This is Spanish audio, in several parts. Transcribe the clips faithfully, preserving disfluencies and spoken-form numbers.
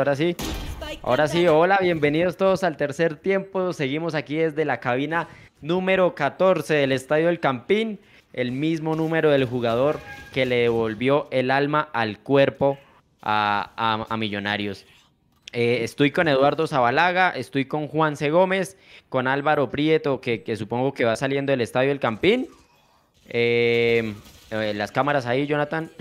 Ahora sí, ahora sí, hola, bienvenidos todos al tercer tiempo. Seguimos aquí desde la cabina número catorce del Estadio El Campín, el mismo número del jugador que le devolvió el alma al cuerpo a, a, a Millonarios. Eh, estoy con Eduardo Zabalaga, estoy con Juanse Gómez, con Álvaro Prieto, que, que supongo que va saliendo del Estadio El Campín. Eh, eh, las cámaras ahí, Jonathan.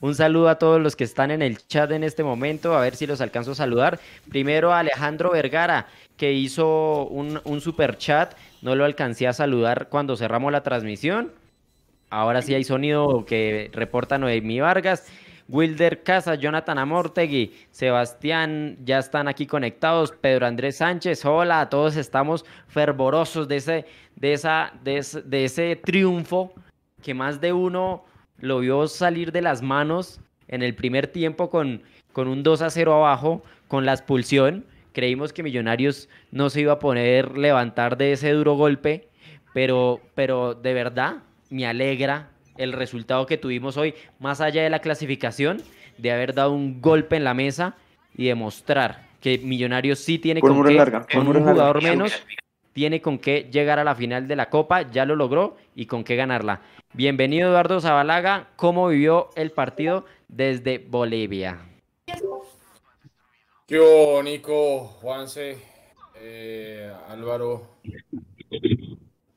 Un saludo a todos los que están en el chat en este momento, a ver si los alcanzo a saludar. Primero a Alejandro Vergara, que hizo un, un super chat, no lo alcancé a saludar cuando cerramos la transmisión. Ahora sí hay sonido que reporta Noemí Vargas. Wilder Casas, Jonathan Amortegui, Sebastián, ya están aquí conectados. Pedro Andrés Sánchez, hola, todos estamos fervorosos de ese, de esa, de ese, de ese triunfo que más de uno lo vio salir de las manos en el primer tiempo con, con un dos a cero abajo, con la expulsión. Creímos que Millonarios no se iba a poder levantar de ese duro golpe, pero, pero de verdad me alegra el resultado que tuvimos hoy, más allá de la clasificación, de haber dado un golpe en la mesa y demostrar que Millonarios sí tiene con qué, con un jugador menos, tiene con qué llegar a la final de la Copa, ya lo logró y con qué ganarla. Bienvenido Eduardo Zabalaga, ¿cómo vivió el partido desde Bolivia? Yo, Nico, Juanse, eh, Álvaro,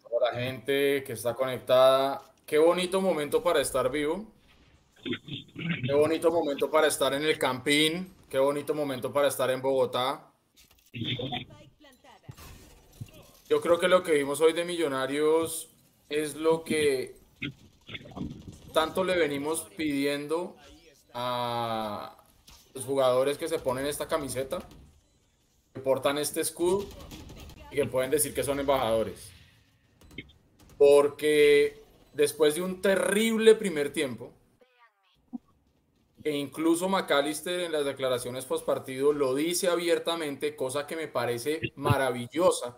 toda la gente que está conectada. Qué bonito momento para estar vivo, qué bonito momento para estar en el Campín, qué bonito momento para estar en Bogotá. Yo creo que lo que vimos hoy de Millonarios es lo que tanto le venimos pidiendo a los jugadores que se ponen esta camiseta, que portan este escudo y que pueden decir que son embajadores. Porque después de un terrible primer tiempo, e incluso Mackalister en las declaraciones postpartido lo dice abiertamente, cosa que me parece maravillosa,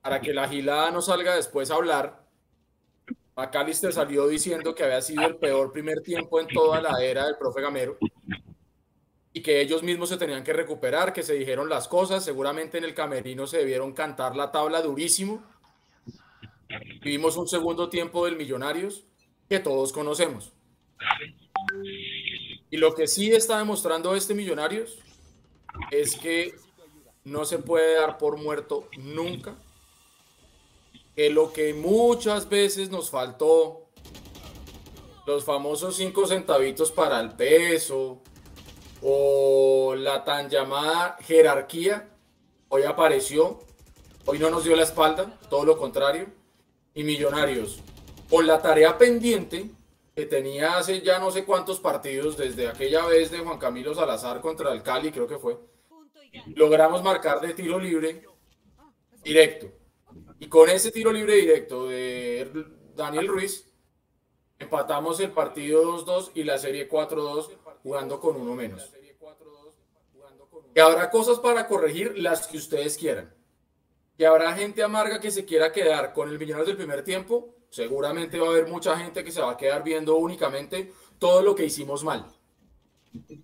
para que la gilada no salga después a hablar. Mackalister salió diciendo que había sido el peor primer tiempo en toda la era del profe Gamero, y que ellos mismos se tenían que recuperar, que se dijeron las cosas, seguramente en el camerino se debieron cantar la tabla durísimo. Vivimos un segundo tiempo del Millonarios que todos conocemos. Y lo que sí está demostrando este Millonarios es que no se puede dar por muerto nunca. Que lo que muchas veces nos faltó, los famosos cinco centavitos para el peso o la tan llamada jerarquía, hoy apareció, hoy no nos dio la espalda, todo lo contrario. Y Millonarios, con la tarea pendiente que tenía hace ya no sé cuántos partidos, desde aquella vez de Juan Camilo Salazar contra el Cali, creo que fue, logramos marcar de tiro libre directo. Y con ese tiro libre directo de Daniel Ruiz, empatamos el partido dos dos y la serie cuatro dos jugando con uno menos. Y habrá cosas para corregir, las que ustedes quieran. Que habrá gente amarga que se quiera quedar con el Millonarios del primer tiempo, seguramente va a haber mucha gente que se va a quedar viendo únicamente todo lo que hicimos mal.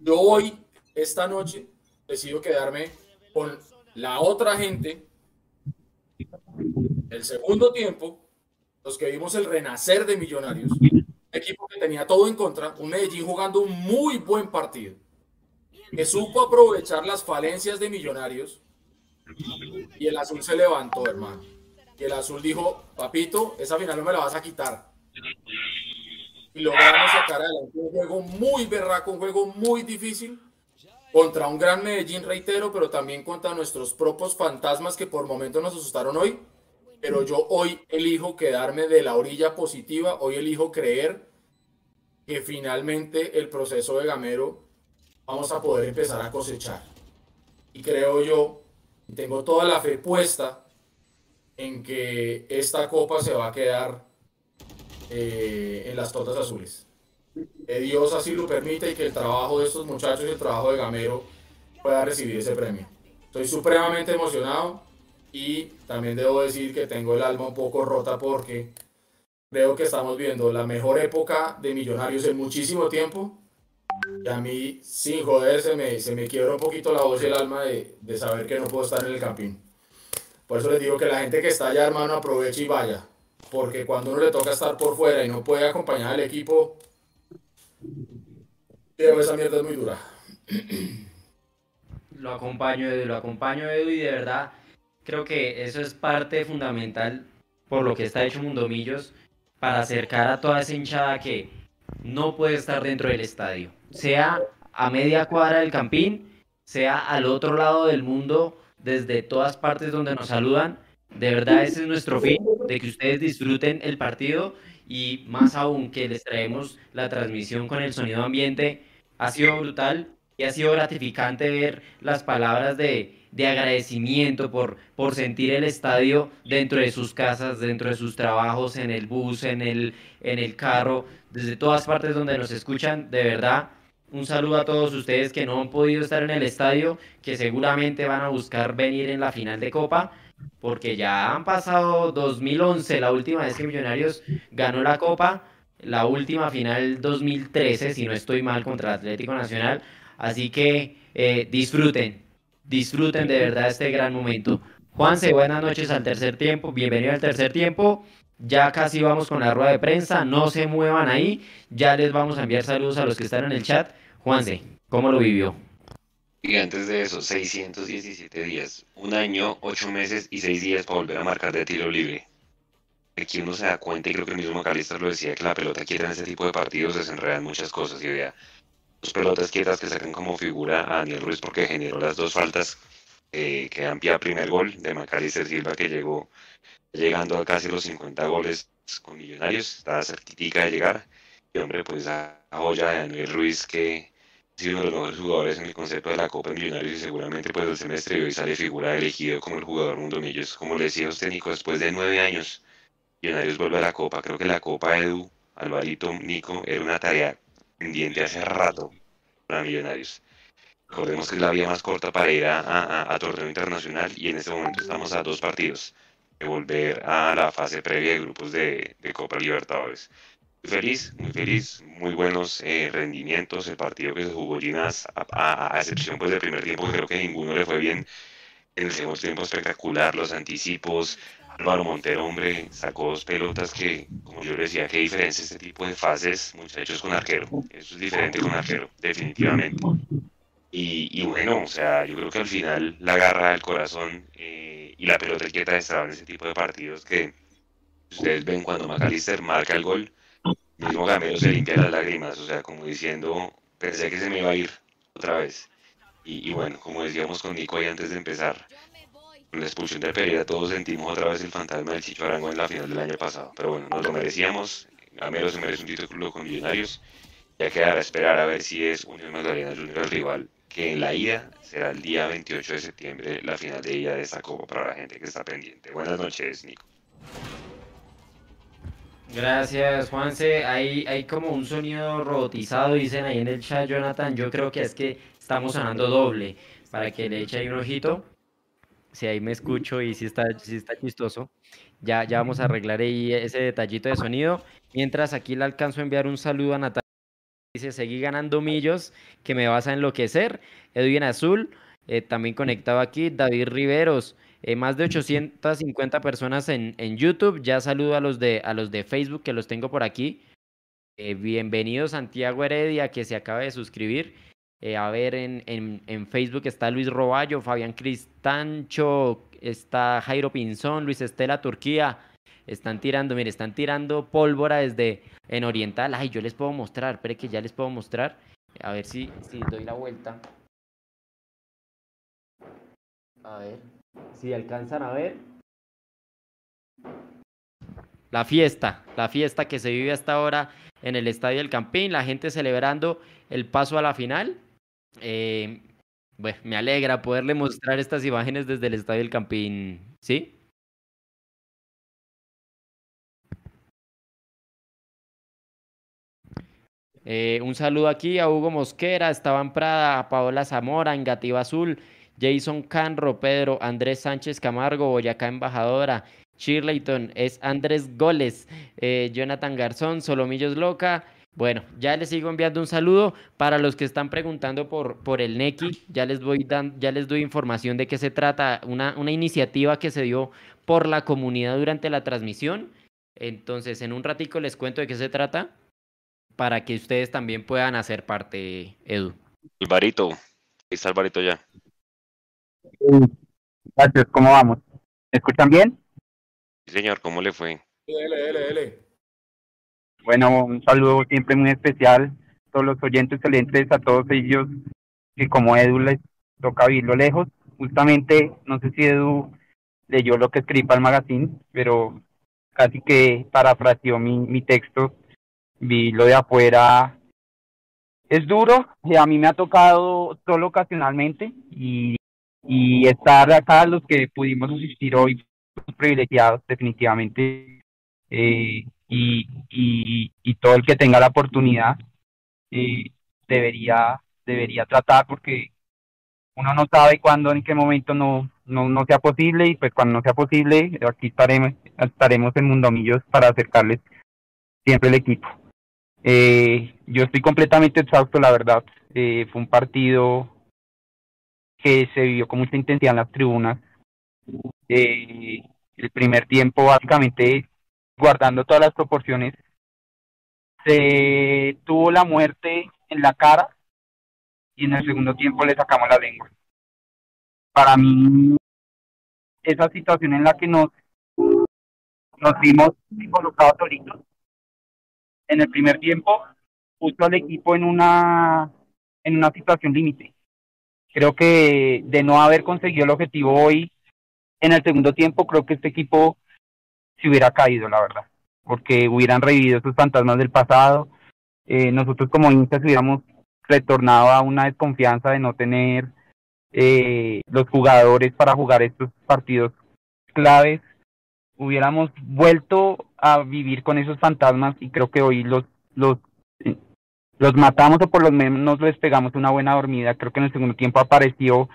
Yo hoy, esta noche, decido quedarme con la otra gente, el segundo tiempo, los que vimos el renacer de Millonarios, un equipo que tenía todo en contra, un Medellín jugando un muy buen partido, que supo aprovechar las falencias de Millonarios. Y el azul se levantó, hermano. Y el azul dijo, papito, esa final no me la vas a quitar. Y logramos sacar adelante un juego muy berraco, un juego muy difícil, contra un gran Medellín, reitero, pero también contra nuestros propios fantasmas que por momentos nos asustaron hoy. Pero yo hoy elijo quedarme de la orilla positiva, hoy elijo creer que finalmente el proceso de Gamero vamos a poder empezar a cosechar. Y creo yo, tengo toda la fe puesta en que esta copa se va a quedar eh, en las totas azules. Que Dios así lo permite y que el trabajo de estos muchachos y el trabajo de Gamero pueda recibir ese premio. Estoy supremamente emocionado y también debo decir que tengo el alma un poco rota porque creo que estamos viendo la mejor época de Millonarios en muchísimo tiempo Y a mí, sin joder, se me, se me quiebra un poquito la voz y el alma de, de saber que no puedo estar en el Campín. Por eso les digo que la gente que está allá, hermano, aproveche y vaya. Porque cuando uno le toca estar por fuera y no puede acompañar al equipo, tío, esa mierda es muy dura. Lo acompaño, Edu, lo acompaño, Edu, y de verdad creo que eso es parte fundamental por lo que está hecho Mundomillos para acercar a toda esa hinchada que no puede estar dentro del estadio. Sea a media cuadra del Campín, sea al otro lado del mundo, desde todas partes donde nos saludan. De verdad ese es nuestro fin, de que ustedes disfruten el partido y más aún que les traemos la transmisión con el sonido ambiente. Ha sido brutal y ha sido gratificante ver las palabras de, de agradecimiento por, por sentir el estadio dentro de sus casas, dentro de sus trabajos, en el bus, en el, en el carro, desde todas partes donde nos escuchan. De verdad, un saludo a todos ustedes que no han podido estar en el estadio, que seguramente van a buscar venir en la final de Copa, porque ya han pasado dos mil once, la última vez que Millonarios ganó la Copa, la última final dos mil trece, si no estoy mal, contra Atlético Nacional. Así que eh, disfruten, disfruten de verdad este gran momento. Juanse, buenas noches al tercer tiempo, bienvenido al tercer tiempo. Ya casi vamos con la rueda de prensa, no se muevan ahí, ya les vamos a enviar saludos a los que están en el chat. Juanse, ¿cómo lo vivió? Y antes de eso, seiscientos diecisiete días, un año, ocho meses y seis días para volver a marcar de tiro libre. Aquí uno se da cuenta, y creo que el mismo Mackalister lo decía, que la pelota quieta en este tipo de partidos desenredan muchas cosas. Y vea, dos pelotas quietas que sacan como figura a Daniel Ruiz porque generó las dos faltas eh, que dan pie al primer gol de Mackalister Silva, que llegó llegando a casi los cincuenta goles con Millonarios, estaba cerquitica de llegar. Y hombre, pues a, a joya de Daniel Ruiz, que ha sido uno de los mejores jugadores en el concepto de la Copa de Millonarios, y seguramente pues el semestre de hoy sale figura elegido como el jugador Mundomillos. Como le decía a usted, Nico, después de nueve años Millonarios vuelve a la Copa. Creo que la Copa, Edu, Alvarito, Nico, era una tarea pendiente hace rato para Millonarios. Recordemos que es la vía más corta para ir a, a, a torneo internacional, y en este momento estamos a dos partidos de volver a la fase previa de grupos de, de Copa Libertadores. Muy feliz, muy feliz, muy buenos eh, rendimientos. El partido que se jugó Ginas, a, a, a excepción pues del primer tiempo, creo que ninguno le fue bien. En el segundo tiempo espectacular, los anticipos. Álvaro Montero, hombre, sacó dos pelotas que, como yo le decía, qué diferencia este tipo de fases, muchachos, con arquero. Eso es diferente con arquero, definitivamente. Y, y bueno, o sea, yo creo que al final la garra, el corazón eh, y la pelota quieta estaban en ese tipo de partidos que ustedes ven cuando Mackalister marca el gol, mismo Gamero se limpia las lágrimas, o sea, como diciendo, pensé que se me iba a ir otra vez. Y, y bueno, como decíamos con Nico ahí antes de empezar, con la expulsión de Pereda todos sentimos otra vez el fantasma del Chicho Arango en la final del año pasado. Pero bueno, nos lo merecíamos. Gamero se merece un título con Millonarios. Ya quedará esperar a ver si es Unión Magdalena Junior el rival, que en la ida será el día veintiocho de septiembre, la final de ida de esta Copa para la gente que está pendiente. Buenas noches, Nico. Gracias, Juanse. Hay, hay como un sonido robotizado, dicen ahí en el chat, Jonathan. Yo creo que es que estamos sonando doble, para que le eche ahí un ojito. Si sí, ahí me escucho y si sí está, sí está chistoso. Ya, ya vamos a arreglar ahí ese detallito de sonido. Mientras, aquí le alcanzo a enviar un saludo a Natalia. Dice, seguí ganando Millos, que me vas a enloquecer. Edwin Azul, eh, también conectado aquí. David Riveros, eh, más de ochocientas cincuenta personas en, en YouTube. Ya saludo a los, de, a los de Facebook, que los tengo por aquí. Eh, bienvenido Santiago Heredia, que se acaba de suscribir. Eh, a ver, en, en, en Facebook está Luis Roballo, Fabián Cristancho, está Jairo Pinzón, Luis Estela Turquía. Están tirando, mire, están tirando pólvora desde en Oriental. Ay, yo les puedo mostrar, espere que ya les puedo mostrar. A ver si, si doy la vuelta. A ver, si alcanzan a ver. La fiesta, la fiesta que se vive hasta ahora en el Estadio El Campín, la gente celebrando el paso a la final. Eh, bueno, me alegra poderle mostrar estas imágenes desde el Estadio El Campín, ¿sí? Eh, un saludo aquí a Hugo Mosquera, Esteban Prada, a Paola Zamora, Engativa Azul, Jason Canro, Pedro Andrés Sánchez Camargo, Boyacá Embajadora, Shirleyton, es Andrés Goles, eh, Jonathan Garzón, Solomillos Loca, Bueno, ya les sigo enviando un saludo. Para los que están preguntando por, por el N E C I, ya les voy dan, ya les doy información de qué se trata, una, una iniciativa que se dio por la comunidad durante la transmisión. Entonces, en un ratico les cuento de qué se trata para que ustedes también puedan hacer parte, Edu. Alvarito, ahí está Alvarito ya. Gracias, ¿cómo vamos? ¿Me escuchan bien? Sí, señor, ¿cómo le fue? Dele, dele, dele. Bueno, un saludo siempre muy especial a todos los oyentes excelentes, a todos ellos que como Edu les toca vivirlo lejos. Justamente, no sé si Edu leyó lo que escribí para el magazine, pero casi que parafraseó mi, mi texto, vi lo de afuera. Es duro, a mí me ha tocado solo ocasionalmente y, y estar acá los que pudimos asistir hoy, privilegiados definitivamente. Eh, Y, y, y todo el que tenga la oportunidad eh, debería debería tratar, porque uno no sabe cuándo, en qué momento no, no, no sea posible, y pues cuando no sea posible, aquí estaremos estaremos en Mundomillos para acercarles siempre el equipo. Eh, yo estoy completamente exhausto, la verdad. Eh, fue un partido que se vivió con mucha intensidad en las tribunas. Eh, el primer tiempo básicamente, guardando todas las proporciones, se tuvo la muerte en la cara y en el segundo tiempo le sacamos la lengua. Para mí, esa situación en la que nos nos vimos involucrados solitos en el primer tiempo puso al equipo en una en una situación límite. Creo que de no haber conseguido el objetivo hoy en el segundo tiempo, creo que este equipo si hubiera caído, la verdad, porque hubieran revivido esos fantasmas del pasado. Eh, nosotros como hinchas hubiéramos retornado a una desconfianza de no tener eh, los jugadores para jugar estos partidos claves. Hubiéramos vuelto a vivir con esos fantasmas y creo que hoy los los los matamos, o por lo menos les pegamos una buena dormida. Creo que en el segundo tiempo apareció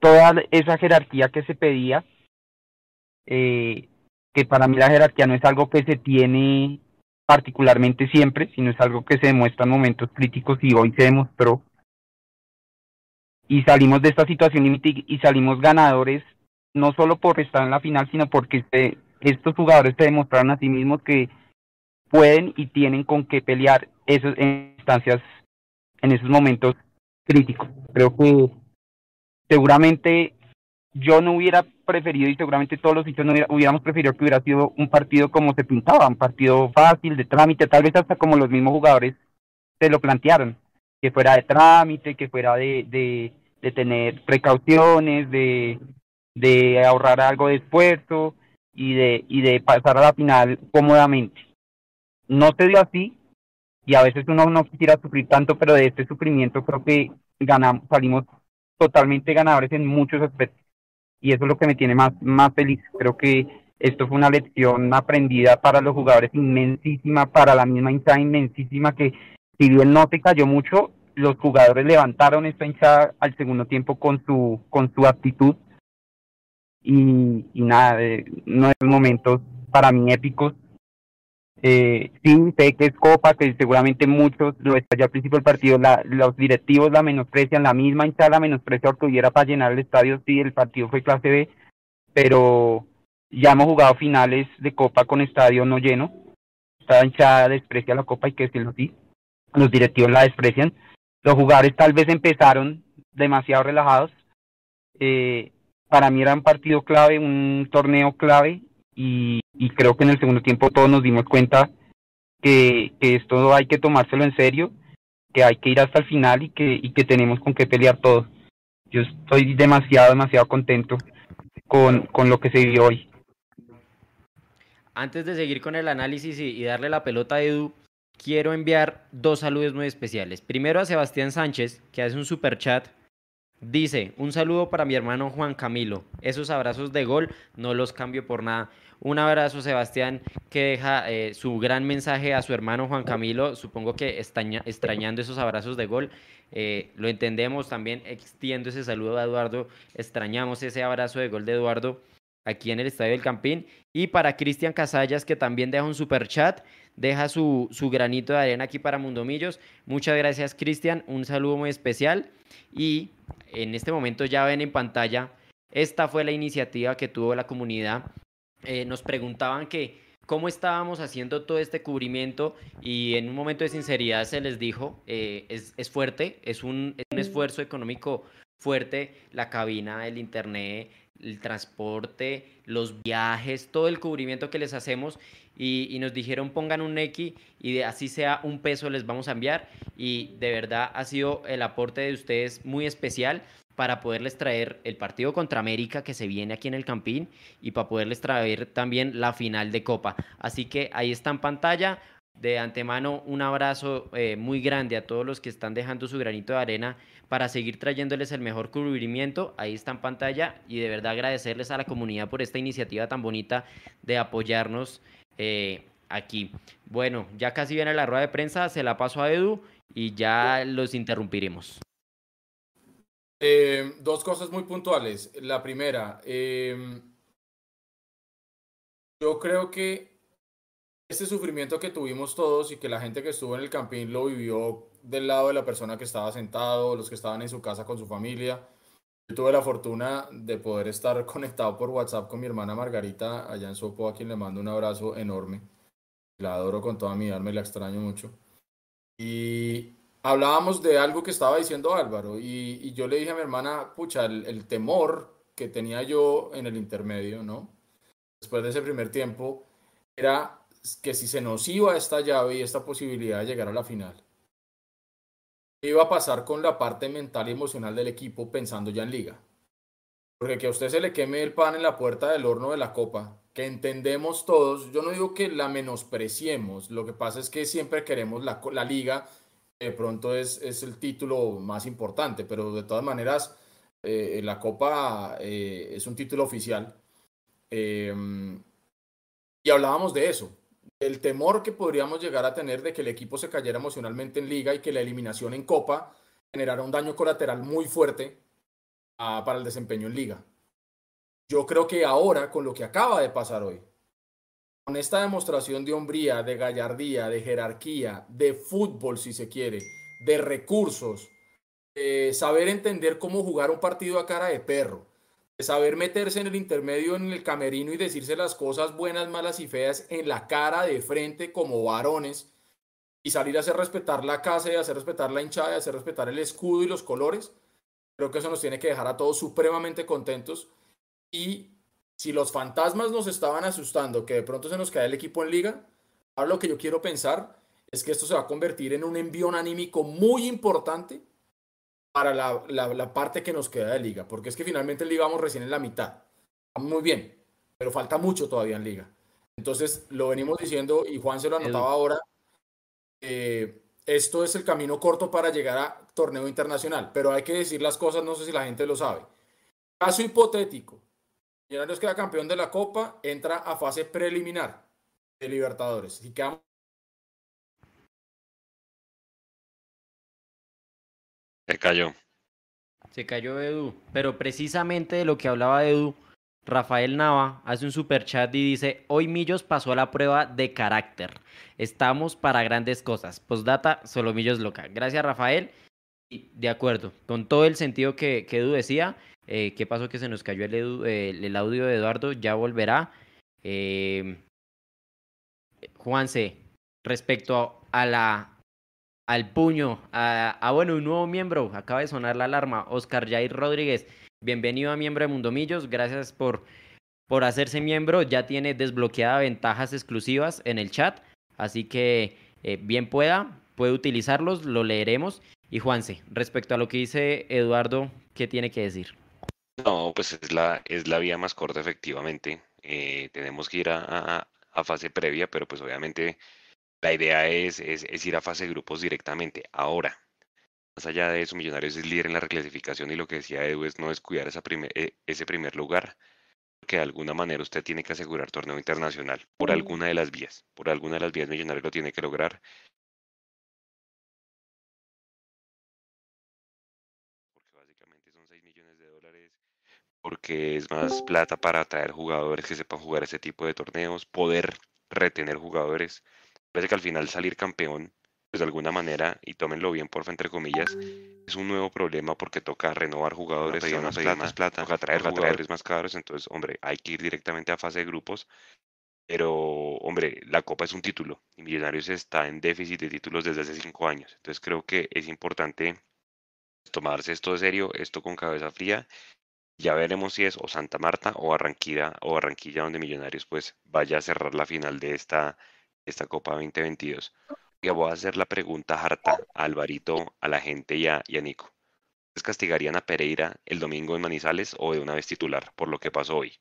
toda esa jerarquía que se pedía, eh, que para mí la jerarquía no es algo que se tiene particularmente siempre, sino es algo que se demuestra en momentos críticos, y hoy se demostró. Y salimos de esta situación límite y salimos ganadores, no solo por estar en la final, sino porque se, estos jugadores se demostraron a sí mismos que pueden y tienen con qué pelear esos, en instancias, en esos momentos críticos. Creo que seguramente yo no hubiera preferido, y seguramente todos los hinchas no hubiera, hubiéramos preferido que hubiera sido un partido como se pintaba, un partido fácil, de trámite, tal vez hasta como los mismos jugadores se lo plantearon, que fuera de trámite, que fuera de de, de tener precauciones, de, de ahorrar algo de esfuerzo y de, y de pasar a la final cómodamente. No se dio así, y a veces uno no quisiera sufrir tanto, pero de este sufrimiento creo que ganamos, salimos totalmente ganadores en muchos aspectos. Y eso es lo que me tiene más, más feliz. Creo que esto fue una lección aprendida para los jugadores inmensísima, para la misma hinchada inmensísima, que si bien no se cayó mucho, los jugadores levantaron esta hinchada al segundo tiempo con su con su actitud. Y, y nada, eh, no es momentos para mí épicos. Eh, sí, sé que es Copa, que seguramente muchos, lo estalló al principio del partido, la, los directivos la menosprecian, la misma hinchada la menosprecia porque hubiera para llenar el estadio. Sí, el partido fue clase B, pero ya hemos jugado finales de Copa con estadio no lleno. Esta hinchada desprecia la Copa, hay que decirlo así, los directivos la desprecian. Los jugadores tal vez empezaron demasiado relajados. Eh, para mí era un partido clave, un torneo clave, y y creo que en el segundo tiempo todos nos dimos cuenta que, que esto hay que tomárselo en serio, que hay que ir hasta el final y que y que tenemos con qué pelear todos. Yo estoy demasiado, demasiado contento con, con lo que se vivió hoy. Antes de seguir con el análisis y, y darle la pelota a Edu, quiero enviar dos saludos muy especiales. Primero a Sebastián Sánchez, que hace un superchat. Dice, un saludo para mi hermano Juan Camilo. Esos abrazos de gol no los cambio por nada. Un abrazo, Sebastián, que deja eh, su gran mensaje a su hermano Juan Camilo. Supongo que estaña, extrañando esos abrazos de gol. Eh, lo entendemos, también extiendo ese saludo a Eduardo. Extrañamos ese abrazo de gol de Eduardo. aquí en el Estadio El Campín. Y para Cristian Casallas, que también deja un superchat, deja su, su granito de arena aquí para Mundomillos. Muchas gracias, Cristian, un saludo muy especial. Y en este momento ya ven en pantalla, esta fue la iniciativa que tuvo la comunidad. Eh, nos preguntaban que cómo estábamos haciendo todo este cubrimiento, y en un momento de sinceridad se les dijo, eh, es, es fuerte, es un, es un esfuerzo económico fuerte, la cabina, el internet, el transporte, los viajes, todo el cubrimiento que les hacemos, y, y nos dijeron pongan un X y de, así sea un peso les vamos a enviar, y de verdad ha sido el aporte de ustedes muy especial para poderles traer el partido contra América que se viene aquí en el Campín y para poderles traer también la final de Copa. Así que ahí está en pantalla. De antemano, un abrazo eh, muy grande a todos los que están dejando su granito de arena para seguir trayéndoles el mejor cubrimiento. Ahí está en pantalla, y de verdad agradecerles a la comunidad por esta iniciativa tan bonita de apoyarnos eh, aquí. Bueno, ya casi viene la rueda de prensa, se la paso a Edu y ya los interrumpiremos. Eh, dos cosas muy puntuales. La primera, eh, yo creo que este sufrimiento que tuvimos todos y que la gente que estuvo en el Campín lo vivió del lado de la persona que estaba sentado, los que estaban en su casa con su familia. Yo tuve la fortuna de poder estar conectado por WhatsApp con mi hermana Margarita allá en Sopo, a quien le mando un abrazo enorme. La adoro con toda mi alma y la extraño mucho. Y hablábamos de algo que estaba diciendo Álvaro, y, y yo le dije a mi hermana, pucha, el, el temor que tenía yo en el intermedio, ¿no? Después de ese primer tiempo, era que si se nos iba esta llave y esta posibilidad de llegar a la final, ¿qué iba a pasar con la parte mental y emocional del equipo pensando ya en liga? Porque que a usted se le queme el pan en la puerta del horno de la Copa, que entendemos todos, yo no digo que la menospreciemos, lo que pasa es que siempre queremos la, la liga. De pronto es, es el título más importante, pero de todas maneras eh, la Copa eh, es un título oficial. Eh, y hablábamos de eso, el temor que podríamos llegar a tener de que el equipo se cayera emocionalmente en liga y que la eliminación en Copa generara un daño colateral muy fuerte uh, para el desempeño en liga. Yo creo que ahora, con lo que acaba de pasar hoy, con esta demostración de hombría, de gallardía, de jerarquía, de fútbol si se quiere, de recursos, de saber entender cómo jugar un partido a cara de perro, de saber meterse en el intermedio, en el camerino y decirse las cosas buenas, malas y feas en la cara, de frente, como varones, y salir a hacer respetar la casa y a hacer respetar la hinchada, a hacer respetar el escudo y los colores. Creo que eso nos tiene que dejar a todos supremamente contentos. Y si los fantasmas nos estaban asustando que de pronto se nos cae el equipo en liga, ahora lo que yo quiero pensar es que esto se va a convertir en un envión anímico muy importante para la, la, la parte que nos queda de liga, porque es que finalmente en liga vamos recién en la mitad. Vamos muy bien, pero falta mucho todavía en liga. Entonces lo venimos diciendo, y Juan se lo anotaba ahora, eh, esto es el camino corto para llegar a torneo internacional, pero hay que decir las cosas, no sé si la gente lo sabe. Caso hipotético, Millonarios queda campeón de la Copa, entra a fase preliminar de Libertadores. Si quedamos Se cayó. Se cayó Edu. Pero precisamente de lo que hablaba Edu, Rafael Nava hace un superchat y dice: hoy Millos pasó a la prueba de carácter. Estamos para grandes cosas. Postdata, solo Millos loca. Gracias, Rafael. Y de acuerdo, con todo el sentido que, que Edu decía. Eh, ¿Qué pasó que se nos cayó el, edu, eh, el audio de Eduardo? Ya volverá. Eh, Juanse, respecto a la, al puño, a, a bueno, un nuevo miembro, acaba de sonar la alarma, Oscar Jair Rodríguez, bienvenido a miembro de Mundomillos, gracias por, por hacerse miembro, ya tiene desbloqueada ventajas exclusivas en el chat, así que eh, bien pueda, puede utilizarlos, lo leeremos. Y Juanse, respecto a lo que dice Eduardo, ¿qué tiene que decir? No, pues es la, es la vía más corta, efectivamente. Eh, tenemos que ir a, a, a fase previa, pero pues obviamente la idea es, es, es ir a fase de grupos directamente. Ahora, más allá de eso, Millonarios es líder en la reclasificación, y lo que decía Edu es no descuidar esa primer, eh, ese primer lugar, porque de alguna manera usted tiene que asegurar torneo internacional por alguna de las vías. Por alguna de las vías Millonarios lo tiene que lograr. porque es más plata para atraer jugadores que sepan jugar ese tipo de torneos, poder retener jugadores. Parece que al final salir campeón, pues de alguna manera, y tómenlo bien porfa entre comillas, es un nuevo problema porque toca renovar jugadores, pedir más plata, más plata, toca traer jugadores más caros, entonces, hombre, hay que ir directamente a fase de grupos, pero, hombre, la Copa es un título, y Millonarios está en déficit de títulos desde hace cinco años, entonces creo que es importante tomarse esto de serio, esto con cabeza fría, ya veremos si es o Santa Marta o Barranquilla, o Barranquilla donde Millonarios pues vaya a cerrar la final de esta, esta Copa veinte veintidós. Ya voy a hacer la pregunta harta a Alvarito, a la gente y a, y a Nico. ¿Ustedes castigarían a Pereira el domingo en Manizales o de una vez titular por lo que pasó hoy?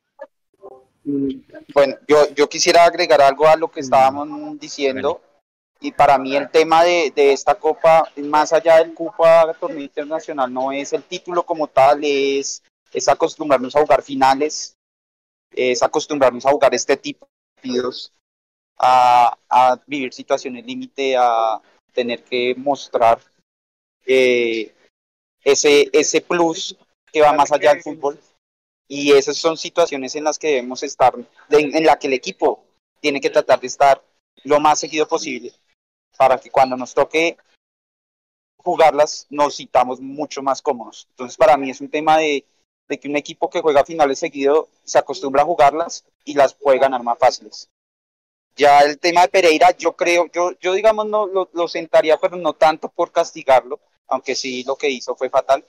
Bueno, yo, yo quisiera agregar algo a lo que estábamos diciendo. Y para mí el tema de, de esta Copa, más allá del cupo a torneo internacional, no es el título como tal, es, es acostumbrarnos a jugar finales, es acostumbrarnos a jugar este tipo de partidos. A, a vivir situaciones límite, a tener que mostrar eh, ese, ese plus que va más allá del fútbol, y esas son situaciones en las que debemos estar, de, en las que el equipo tiene que tratar de estar lo más seguido posible, para que cuando nos toque jugarlas nos sintamos mucho más cómodos. Entonces para mí es un tema de, de que un equipo que juega finales seguido se acostumbra a jugarlas y las puede ganar más fáciles. Ya el tema de Pereira, yo creo, yo, yo digamos, no lo, lo sentaría, pero no tanto por castigarlo, aunque sí lo que hizo fue fatal.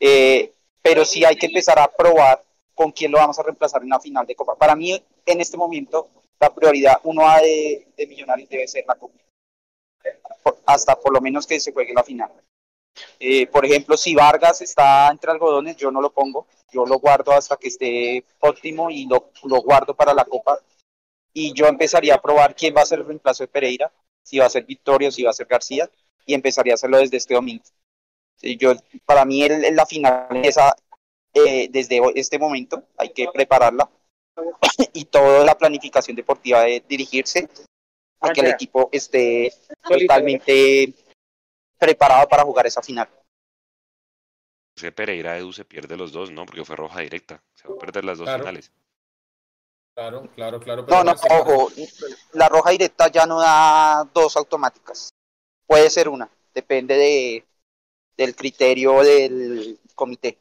Eh, pero sí hay que empezar a probar con quién lo vamos a reemplazar en la final de Copa. Para mí, en este momento, la prioridad uno A de, de Millonarios debe ser la Copa. Por, hasta por lo menos que se juegue la final. Eh, por ejemplo, si Vargas está entre algodones, yo no lo pongo. Yo lo guardo hasta que esté óptimo y lo, lo guardo para la Copa. Y yo empezaría a probar quién va a ser el reemplazo de Pereira, si va a ser Victorio, si va a ser García, y empezaría a hacerlo desde este domingo. Yo, para mí el, la final esa, eh, desde este momento, hay que prepararla, y toda la planificación deportiva de dirigirse a que el equipo esté totalmente preparado para jugar esa final. José Pereira, Edu, se pierde los dos, ¿no? Porque fue roja directa, se va a perder las dos claro. finales. Claro, claro, claro. Pero no, no, ojo, la roja directa ya no da dos automáticas. Puede ser una, depende de del criterio del comité.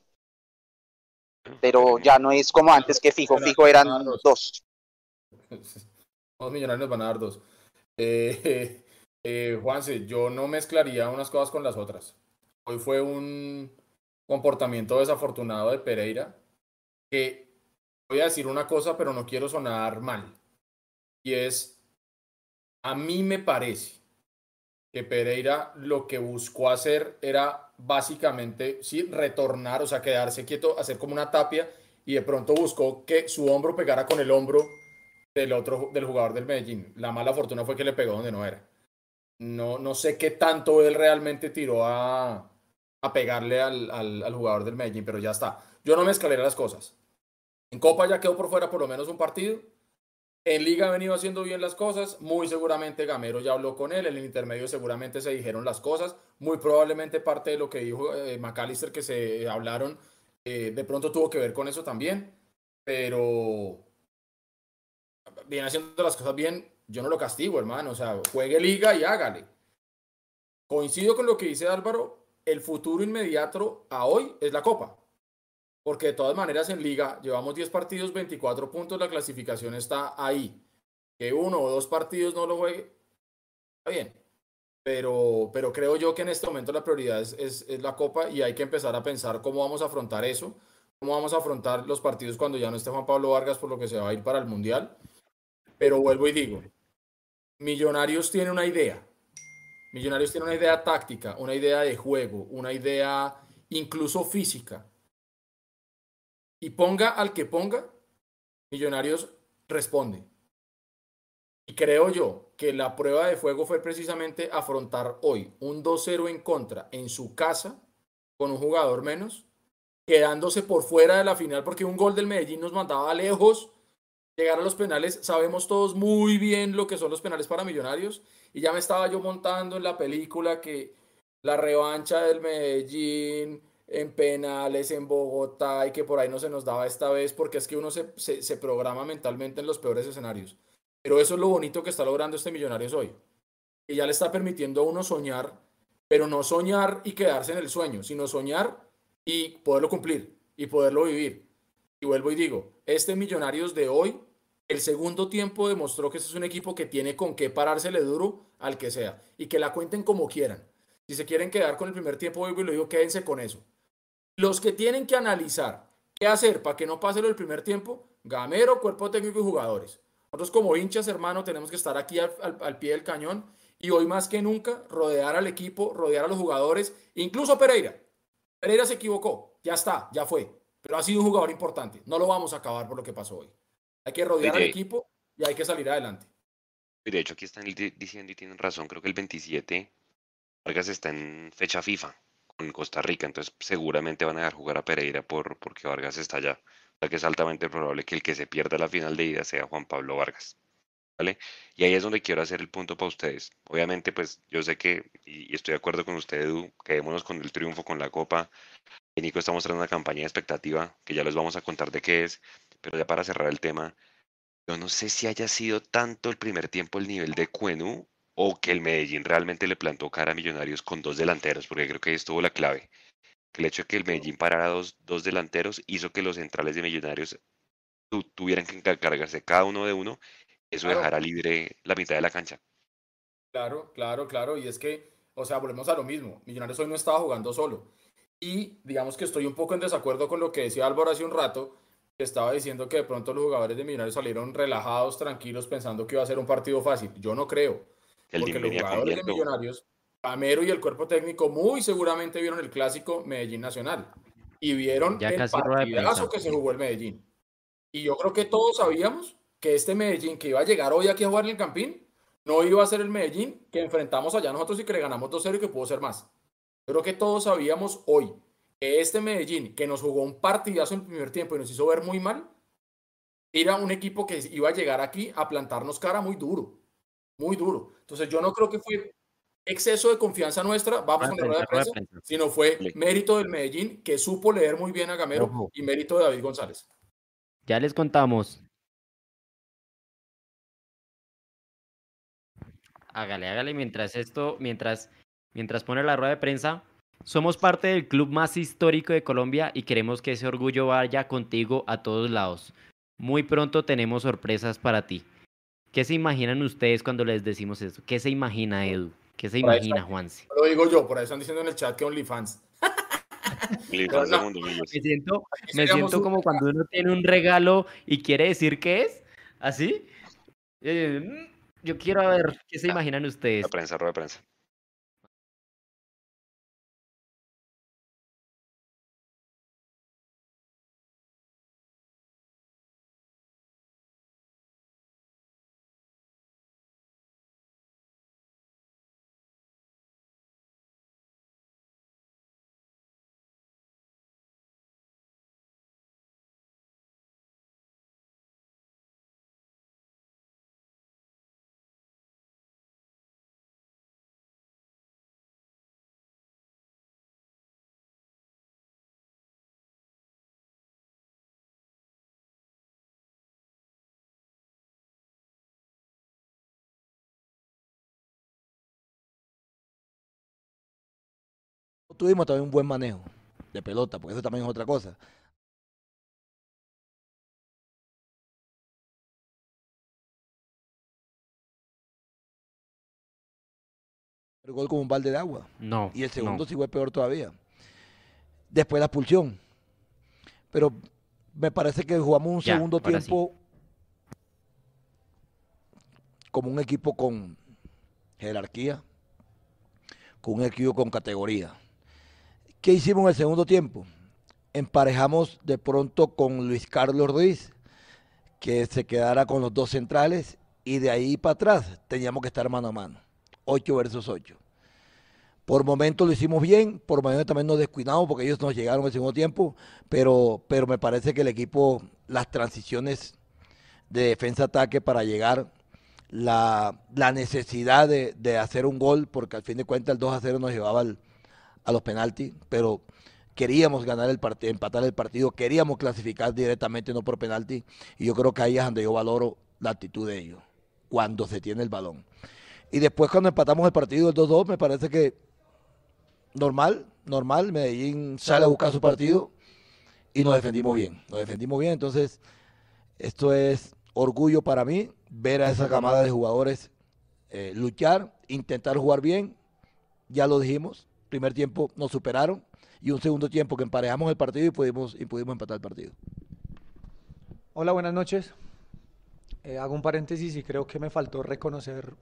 Pero ya no es como antes que fijo, fijo eran dos. Los Millonarios van a dar dos. Eh, eh, Juanse, yo no mezclaría unas cosas con las otras. Hoy fue un comportamiento desafortunado de Pereira que... Voy a decir una cosa, pero no quiero sonar mal. Y es, a mí me parece que Pereira lo que buscó hacer era básicamente, sí, retornar, o sea, quedarse quieto, hacer como una tapia, y de pronto buscó que su hombro pegara con el hombro del otro, del jugador del Medellín. La mala fortuna fue que le pegó donde no era. No, no sé qué tanto él realmente tiró a, a pegarle al, al, al jugador del Medellín, pero ya está. Yo no me escalé las cosas. En Copa ya quedó por fuera por lo menos un partido. En Liga ha venido haciendo bien las cosas. Muy seguramente Gamero ya habló con él. En el intermedio seguramente se dijeron las cosas. Muy probablemente parte de lo que dijo eh, Mackalister, que se hablaron, eh, de pronto tuvo que ver con eso también. Pero viene haciendo las cosas bien. Yo no lo castigo, hermano. O sea, juegue Liga y hágale. Coincido con lo que dice Álvaro. El futuro inmediato a hoy es la Copa. Porque de todas maneras en Liga llevamos diez partidos, veinticuatro puntos, la clasificación está ahí. Que uno o dos partidos no lo juegue, está bien. Pero, pero creo yo que en este momento la prioridad es, es, es la Copa, y hay que empezar a pensar cómo vamos a afrontar eso, cómo vamos a afrontar los partidos cuando ya no esté Juan Pablo Vargas, por lo que se va a ir para el Mundial. Pero vuelvo y digo, Millonarios tiene una idea. Millonarios tiene una idea táctica, una idea de juego, una idea incluso física. Y ponga al que ponga, Millonarios responde. Y creo yo que la prueba de fuego fue precisamente afrontar hoy un dos cero en contra en su casa, con un jugador menos, quedándose por fuera de la final, porque un gol del Medellín nos mandaba lejos, llegar a los penales. Sabemos todos muy bien lo que son los penales para Millonarios, y ya me estaba yo montando en la película que la revancha del Medellín... en penales, en Bogotá, y que por ahí no se nos daba esta vez, porque es que uno se, se, se programa mentalmente en los peores escenarios. Pero eso es lo bonito que está logrando este Millonarios hoy, que ya le está permitiendo a uno soñar, pero no soñar y quedarse en el sueño, sino soñar y poderlo cumplir, y poderlo vivir. Y vuelvo y digo, este Millonarios de hoy, el segundo tiempo demostró que este es un equipo que tiene con qué parársele duro al que sea, y que la cuenten como quieran. Si se quieren quedar con el primer tiempo, vuelvo y lo digo, quédense con eso. Los que tienen que analizar qué hacer para que no pase lo del primer tiempo, Gamero, cuerpo técnico y jugadores. Nosotros como hinchas, hermano, tenemos que estar aquí al, al, al pie del cañón, y hoy más que nunca rodear al equipo, rodear a los jugadores, incluso Pereda. Pereda se equivocó, ya está, ya fue, pero ha sido un jugador importante. No lo vamos a acabar por lo que pasó hoy. Hay que rodear al equipo y hay que salir adelante. De hecho, aquí están diciendo y tienen razón, creo que el veintisiete Vargas está en fecha FIFA en Costa Rica, entonces seguramente van a dejar jugar a Pereda por, porque Vargas está allá. O sea que es altamente probable que el que se pierda la final de ida sea Juan Pablo Vargas, ¿vale? Y ahí es donde quiero hacer el punto para ustedes. Obviamente, pues yo sé que, y estoy de acuerdo con usted, Edu, quedémonos con el triunfo, con la copa. Nico está mostrando una campaña de expectativa, que ya les vamos a contar de qué es, pero ya para cerrar el tema, yo no sé si haya sido tanto el primer tiempo el nivel de Cuenu, o que el Medellín realmente le plantó cara a Millonarios con dos delanteros, porque creo que ahí estuvo la clave. El hecho de que el Medellín parara dos, dos delanteros hizo que los centrales de Millonarios tu, tuvieran que encargarse cada uno de uno, eso claro. Dejara libre la mitad de la cancha. Claro, claro, claro, y es que, o sea, volvemos a lo mismo, Millonarios hoy no estaba jugando solo, y digamos que estoy un poco en desacuerdo con lo que decía Álvaro hace un rato, que estaba diciendo que de pronto los jugadores de Millonarios salieron relajados, tranquilos, pensando que iba a ser un partido fácil. Yo no creo. Porque los jugadores de Millonarios, Gamero y el cuerpo técnico muy seguramente vieron el clásico Medellín Nacional y vieron el partidazo que se jugó el Medellín. Y yo creo que todos sabíamos que este Medellín que iba a llegar hoy aquí a jugar en el Campín no iba a ser el Medellín que enfrentamos allá nosotros y que le ganamos dos cero y que pudo ser más. Yo creo que todos sabíamos hoy que este Medellín que nos jugó un partidazo en el primer tiempo y nos hizo ver muy mal, era un equipo que iba a llegar aquí a plantarnos cara muy duro. Muy duro. Entonces yo no creo que fue exceso de confianza nuestra, vamos a ponerlo de prensa, sino fue mérito del Medellín que supo leer muy bien a Gamero. Ojo. Y mérito de David González. Ya les contamos. Hágale, hágale mientras esto, mientras, mientras pone la rueda de prensa. Somos parte del club más histórico de Colombia y queremos que ese orgullo vaya contigo a todos lados. Muy pronto tenemos sorpresas para ti. ¿Qué se imaginan ustedes cuando les decimos eso? ¿Qué se imagina, Edu? ¿Qué se por imagina, Juanse? Lo digo yo, por ahí están diciendo en el chat que OnlyFans. OnlyFans no, no. Me siento, me siento como cuando uno tiene un regalo y quiere decir qué es, ¿así? Eh, yo quiero ver, ¿qué se imaginan ustedes? La prensa, rueda de prensa. Tuvimos también un buen manejo de pelota, porque eso también es otra cosa. El gol como un balde de agua. No. Y el segundo no. Sí fue peor todavía. Después la expulsión. Pero me parece que jugamos un ya, segundo tiempo sí. Como un equipo con jerarquía, con un equipo con categoría. ¿Qué hicimos en el segundo tiempo? Emparejamos de pronto con Luis Carlos Ruiz, que se quedara con los dos centrales, y de ahí para atrás teníamos que estar mano a mano, ocho versus ocho. Por momentos lo hicimos bien, por momentos también nos descuidamos porque ellos nos llegaron el segundo tiempo, pero, pero me parece que el equipo, las transiciones de defensa-ataque para llegar, la, la necesidad de, de hacer un gol, porque al fin de cuentas el dos a cero nos llevaba al... a los penaltis, pero queríamos ganar el partido, empatar el partido, queríamos clasificar directamente, no por penalti, y yo creo que ahí es donde yo valoro la actitud de ellos, cuando se tiene el balón. Y después cuando empatamos el partido, el dos dos, me parece que normal, normal, Medellín sale a buscar su partido y nos defendimos bien, nos defendimos bien, entonces esto es orgullo para mí, ver a esa camada de jugadores eh, luchar, intentar jugar bien, ya lo dijimos, primer tiempo nos superaron y un segundo tiempo que emparejamos el partido y pudimos, y pudimos empatar el partido. Hola, buenas noches. Eh, hago un paréntesis y creo que me faltó reconocer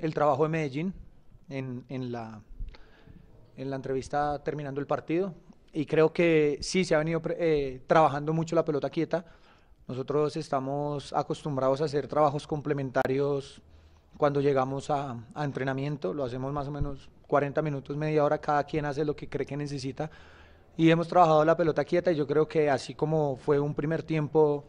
el trabajo de Medellín en, en, la, en la entrevista terminando el partido, y creo que sí se ha venido eh, trabajando mucho la pelota quieta. Nosotros estamos acostumbrados a hacer trabajos complementarios cuando llegamos a, a entrenamiento, lo hacemos más o menos cuarenta minutos, media hora, cada quien hace lo que cree que necesita y hemos trabajado la pelota quieta, y yo creo que así como fue un primer tiempo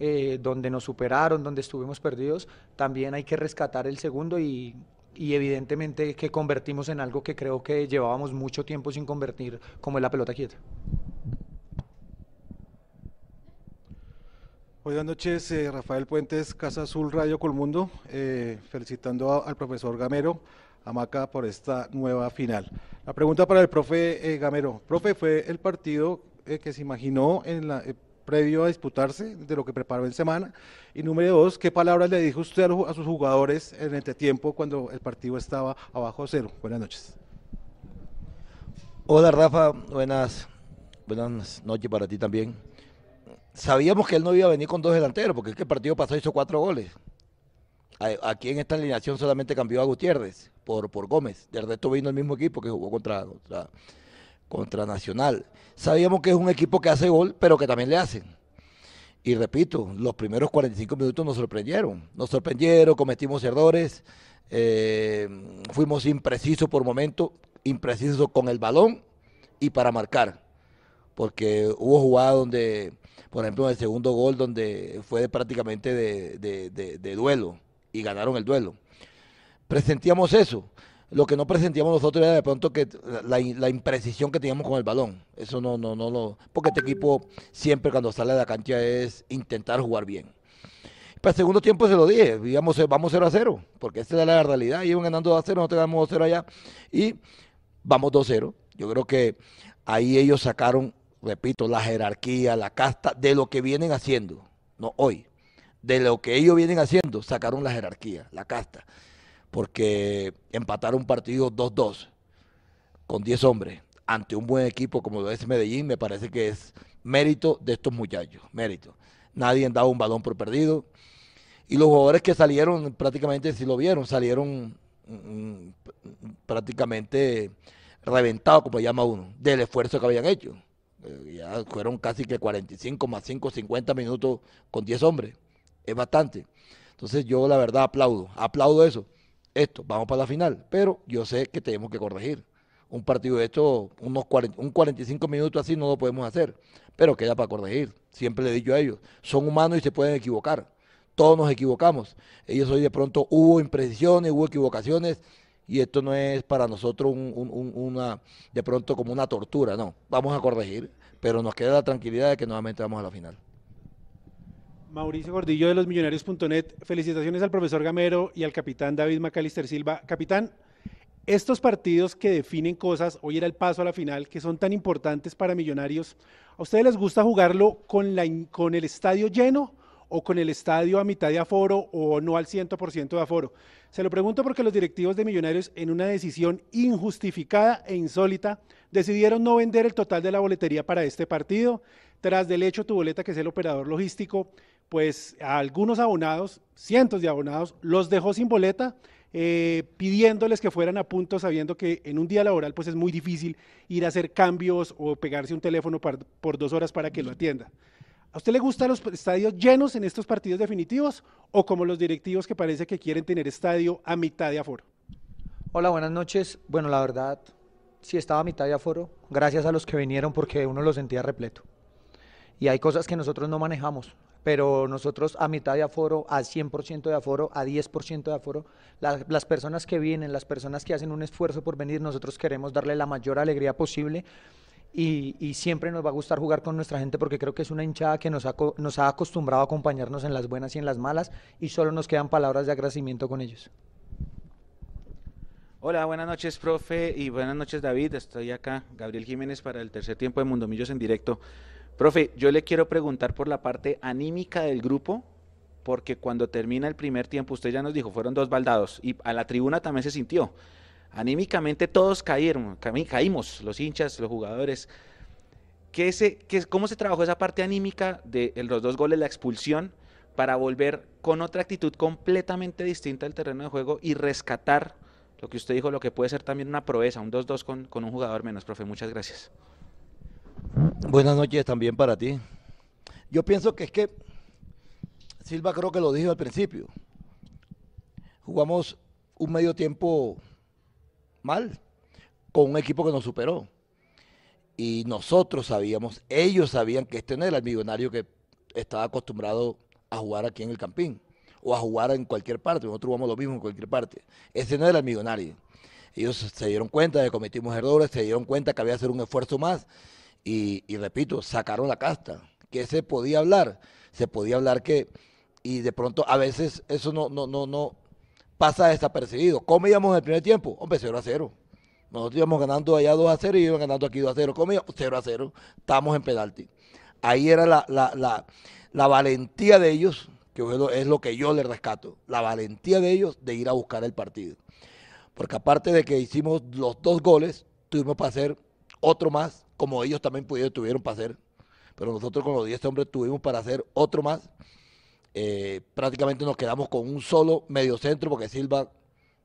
eh, donde nos superaron, donde estuvimos perdidos, también hay que rescatar el segundo y, y evidentemente que convertimos en algo que creo que llevábamos mucho tiempo sin convertir, como es la pelota quieta. Buenas noches, eh, Rafael Puentes, Casa Azul Radio Colmundo, eh, felicitando a, al profesor Gamero, a Maca, por esta nueva final. La pregunta para el profe eh, Gamero. Profe, ¿fue el partido eh, que se imaginó en la, eh, previo a disputarse, de lo que preparó en semana? Y número dos, ¿qué palabras le dijo usted a, los, a sus jugadores en este tiempo cuando el partido estaba abajo cero? Buenas noches. Hola Rafa, buenas, buenas noches para ti también. Sabíamos que él no iba a venir con dos delanteros, porque es que el partido pasado hizo cuatro goles. Aquí en esta alineación solamente cambió a Gutiérrez por, por Gómez. Del resto vino el mismo equipo que jugó contra, contra, contra Nacional. Sabíamos que es un equipo que hace gol, pero que también le hacen. Y repito, los primeros cuarenta y cinco minutos nos sorprendieron. Nos sorprendieron, cometimos errores, eh, fuimos imprecisos por momento, imprecisos con el balón y para marcar. Porque hubo jugadas donde... Por ejemplo, en el segundo gol, donde fue prácticamente de, de, de, de duelo y ganaron el duelo. Presentíamos eso. Lo que no presentíamos nosotros era de pronto que la, la imprecisión que teníamos con el balón. Eso no, no, no, no. Porque este equipo siempre cuando sale de la cancha es intentar jugar bien. Para el segundo tiempo se lo dije, digamos, vamos cero a cero, porque esa era la realidad. Iban ganando dos a cero, nosotros ganamos dos a cero allá y vamos dos a cero. Yo creo que ahí ellos sacaron, repito, la jerarquía, la casta, de lo que vienen haciendo, no hoy, de lo que ellos vienen haciendo, sacaron la jerarquía, la casta, porque empataron un partido dos dos, con diez hombres, ante un buen equipo como lo es Medellín, me parece que es mérito de estos muchachos, mérito. Nadie han dado un balón por perdido, y los jugadores que salieron, prácticamente, si lo vieron, salieron mmm, prácticamente reventados, como llama uno, del esfuerzo que habían hecho. Ya fueron casi que cuarenta y cinco más cinco, cincuenta minutos con diez hombres, es bastante. Entonces yo la verdad aplaudo, aplaudo eso, esto, vamos para la final, pero yo sé que tenemos que corregir. Un partido de esto, unos cuarenta, un cuarenta y cinco minutos así no lo podemos hacer, pero queda para corregir. Siempre le he dicho a ellos, son humanos y se pueden equivocar, todos nos equivocamos. Ellos hoy de pronto hubo imprecisiones, hubo equivocaciones, y esto no es para nosotros un, un, un, una, de pronto como una tortura, no. Vamos a corregir, pero nos queda la tranquilidad de que nuevamente vamos a la final. Mauricio Gordillo de los millonarios punto net, felicitaciones al profesor Gamero y al capitán David Mackalister Silva. Capitán, estos partidos que definen cosas, hoy era el paso a la final, que son tan importantes para Millonarios, ¿a ustedes les gusta jugarlo con, la, con el estadio lleno? ¿O con el estadio a mitad de aforo o no al cien por ciento de aforo? Se lo pregunto porque los directivos de Millonarios, en una decisión injustificada e insólita, decidieron no vender el total de la boletería para este partido. Tras del hecho, Tu Boleta, que es el operador logístico, pues a algunos abonados, cientos de abonados, los dejó sin boleta, eh, pidiéndoles que fueran a punto, sabiendo que en un día laboral pues es muy difícil ir a hacer cambios o pegarse un teléfono par, por dos horas para que lo atienda. ¿A usted le gustan los estadios llenos en estos partidos definitivos o como los directivos que parece que quieren tener estadio a mitad de aforo? Hola, buenas noches. Bueno, la verdad, sí estaba a mitad de aforo, gracias a los que vinieron porque uno lo sentía repleto. Y hay cosas que nosotros no manejamos, pero nosotros a mitad de aforo, a cien por ciento de aforo, a diez por ciento de aforo, la, las personas que vienen, las personas que hacen un esfuerzo por venir, nosotros queremos darle la mayor alegría posible. y, y siempre nos va a gustar jugar con nuestra gente porque creo que es una hinchada que nos ha, nos ha acostumbrado a acompañarnos en las buenas y en las malas, y solo nos quedan palabras de agradecimiento con ellos. Hola, buenas noches, profe, y buenas noches, David. Estoy acá, Gabriel Jiménez, para el tercer tiempo de Mundomillos en directo. Profe, yo le quiero preguntar por la parte anímica del grupo, porque cuando termina el primer tiempo, usted ya nos dijo, fueron dos baldados, y a la tribuna también se sintió. Anímicamente todos cayeron, caímos, los hinchas, los jugadores. ¿Qué se, qué, ¿Cómo se trabajó esa parte anímica de los dos goles, la expulsión, para volver con otra actitud completamente distinta al terreno de juego y rescatar lo que usted dijo, lo que puede ser también una proeza, un dos dos con, con un jugador menos, profe? Muchas gracias. Buenas noches también para ti. Yo pienso que es que, Silva creo que lo dijo al principio, jugamos un medio tiempo mal, con un equipo que nos superó. Y nosotros sabíamos, ellos sabían que este no era el Millonario que estaba acostumbrado a jugar aquí en el Campín, o a jugar en cualquier parte. Nosotros jugamos lo mismo en cualquier parte. Ese no era el Millonario. Ellos se dieron cuenta de que cometimos errores, se dieron cuenta que había que hacer un esfuerzo más y, y repito, sacaron la casta. ¿Qué se podía hablar? Se podía hablar que, y de pronto a veces eso no, no, no, no pasa desapercibido. ¿Cómo íbamos en el primer tiempo? Hombre, cero a cero. Nosotros íbamos ganando allá dos a cero y iban ganando aquí dos a cero. ¿Cómo íbamos? cero a cero. Estábamos en penalti. Ahí era la, la, la, la valentía de ellos, que es lo que yo les rescato, la valentía de ellos de ir a buscar el partido. Porque aparte de que hicimos los dos goles, tuvimos para hacer otro más, como ellos también pudieron, tuvieron para hacer, pero nosotros con los diez hombres tuvimos para hacer otro más. Eh, prácticamente nos quedamos con un solo mediocentro, porque Silva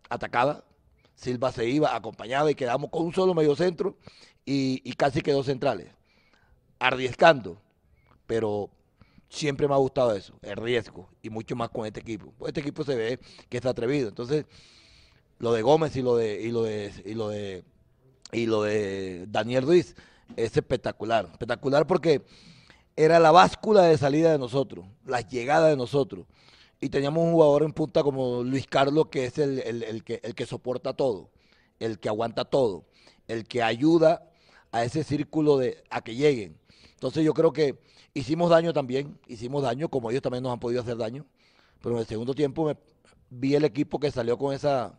atacaba, Silva se iba, acompañaba, y quedamos con un solo mediocentro y, y casi que dos centrales, arriesgando, pero siempre me ha gustado eso, el riesgo, y mucho más con este equipo. Pues este equipo se ve que está atrevido. Entonces, lo de Gómez y lo de y lo de y lo de y lo de Daniel Ruiz es espectacular, espectacular porque era la báscula de salida de nosotros, la llegada de nosotros. Y teníamos un jugador en punta como Luis Carlos, que es el, el, el que el que soporta todo, el que aguanta todo, el que ayuda a ese círculo de a que lleguen. Entonces yo creo que hicimos daño también, hicimos daño, como ellos también nos han podido hacer daño, pero en el segundo tiempo me, vi el equipo que salió con esa,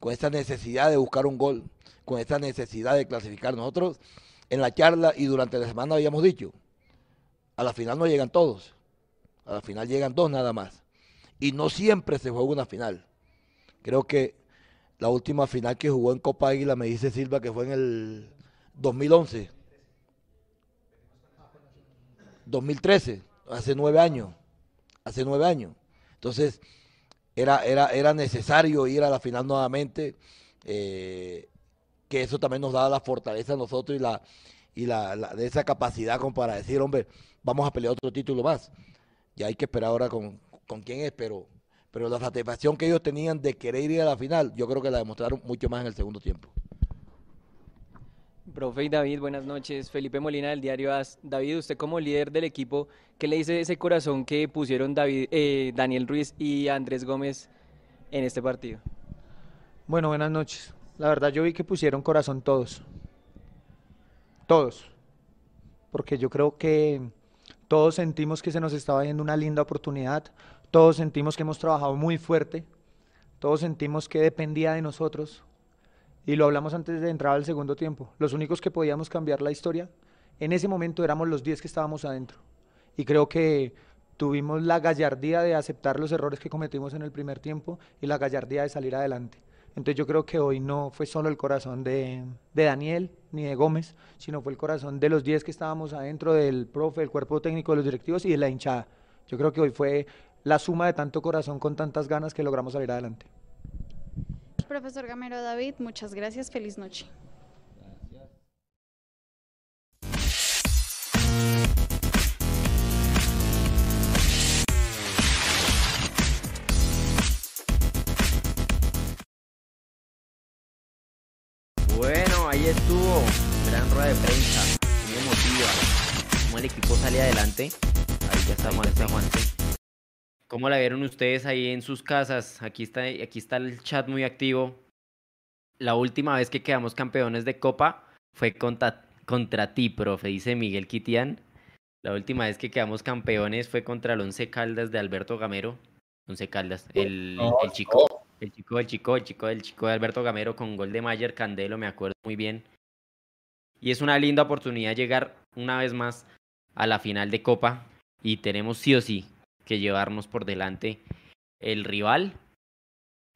con esa necesidad de buscar un gol, con esa necesidad de clasificar. Nosotros en la charla y durante la semana habíamos dicho, a la final no llegan todos, a la final llegan dos nada más, y no siempre se juega una final. Creo que la última final que jugó en Copa Águila, me dice Silva, que fue en el dos mil once, dos mil trece, hace nueve años, hace nueve años. Entonces, era, era, era necesario ir a la final nuevamente, eh, que eso también nos daba la fortaleza a nosotros y la y la, la de esa capacidad como para decir, hombre, vamos a pelear otro título más. Y hay que esperar ahora con, con quién es, pero, pero la satisfacción que ellos tenían de querer ir a la final, yo creo que la demostraron mucho más en el segundo tiempo. Profe y David, buenas noches. Felipe Molina del diario AS. David, usted como líder del equipo, ¿qué le dice ese corazón que pusieron David, eh, Daniel Ruiz y Andrés Gómez en este partido? Bueno, buenas noches. La verdad yo vi que pusieron corazón todos. Todos. Porque yo creo que todos sentimos que se nos estaba yendo una linda oportunidad. Todos sentimos que hemos trabajado muy fuerte. Todos sentimos que dependía de nosotros. Y lo hablamos antes de entrar al segundo tiempo. Los únicos que podíamos cambiar la historia, en ese momento éramos los diez que estábamos adentro. Y creo que tuvimos la gallardía de aceptar los errores que cometimos en el primer tiempo y la gallardía de salir adelante. Entonces yo creo que hoy no fue solo el corazón de, de Daniel ni de Gómez, sino fue el corazón de los diez que estábamos adentro, del profe, del cuerpo técnico, de los directivos y de la hinchada. Yo creo que hoy fue la suma de tanto corazón con tantas ganas que logramos salir adelante. Profesor Gamero, David, muchas gracias. Feliz noche. Bueno, ahí estuvo. Gran rueda de prensa, muy emotiva. Como el equipo sale adelante. Ahí ya está Juanse Gómez. ¿Cómo la vieron ustedes ahí en sus casas? Aquí está, aquí está el chat muy activo. La última vez que quedamos campeones de Copa fue contra, contra ti, profe, dice Miguel Quitián. La última vez que quedamos campeones fue contra el Once Caldas de Alberto Gamero. Once Caldas, el, no, el chico, no. el chico, el chico, el chico, el chico de Alberto Gamero con gol de Mayer Candelo, me acuerdo muy bien. Y es una linda oportunidad llegar una vez más a la final de Copa y tenemos sí o sí que llevarnos por delante el rival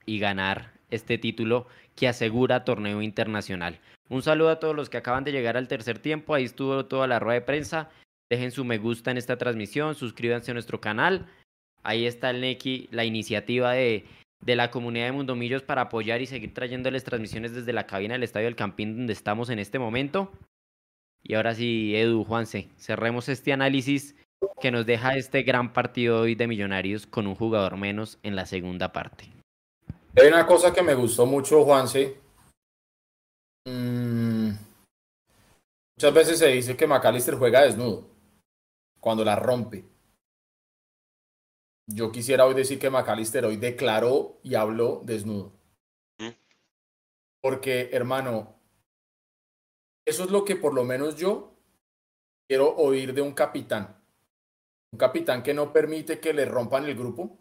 y ganar este título que asegura torneo internacional. Un saludo a todos los que acaban de llegar al tercer tiempo, ahí estuvo toda la rueda de prensa. Dejen su me gusta en esta transmisión, suscríbanse a nuestro canal. Ahí está el Neki, la iniciativa de, de la comunidad de Mundomillos para apoyar y seguir trayéndoles transmisiones desde la cabina del Estadio El Campín, donde estamos en este momento. Y ahora sí, Edu, Juanse, cerremos este análisis que nos deja este gran partido hoy de Millonarios con un jugador menos en la segunda parte. Hay una cosa que me gustó mucho, Juanse. Mm, muchas veces se dice que Mackalister juega desnudo cuando la rompe. Yo quisiera hoy decir que Mackalister hoy declaró y habló desnudo. Porque, hermano, eso es lo que por lo menos yo quiero oír de un capitán. Un capitán que no permite que le rompan el grupo.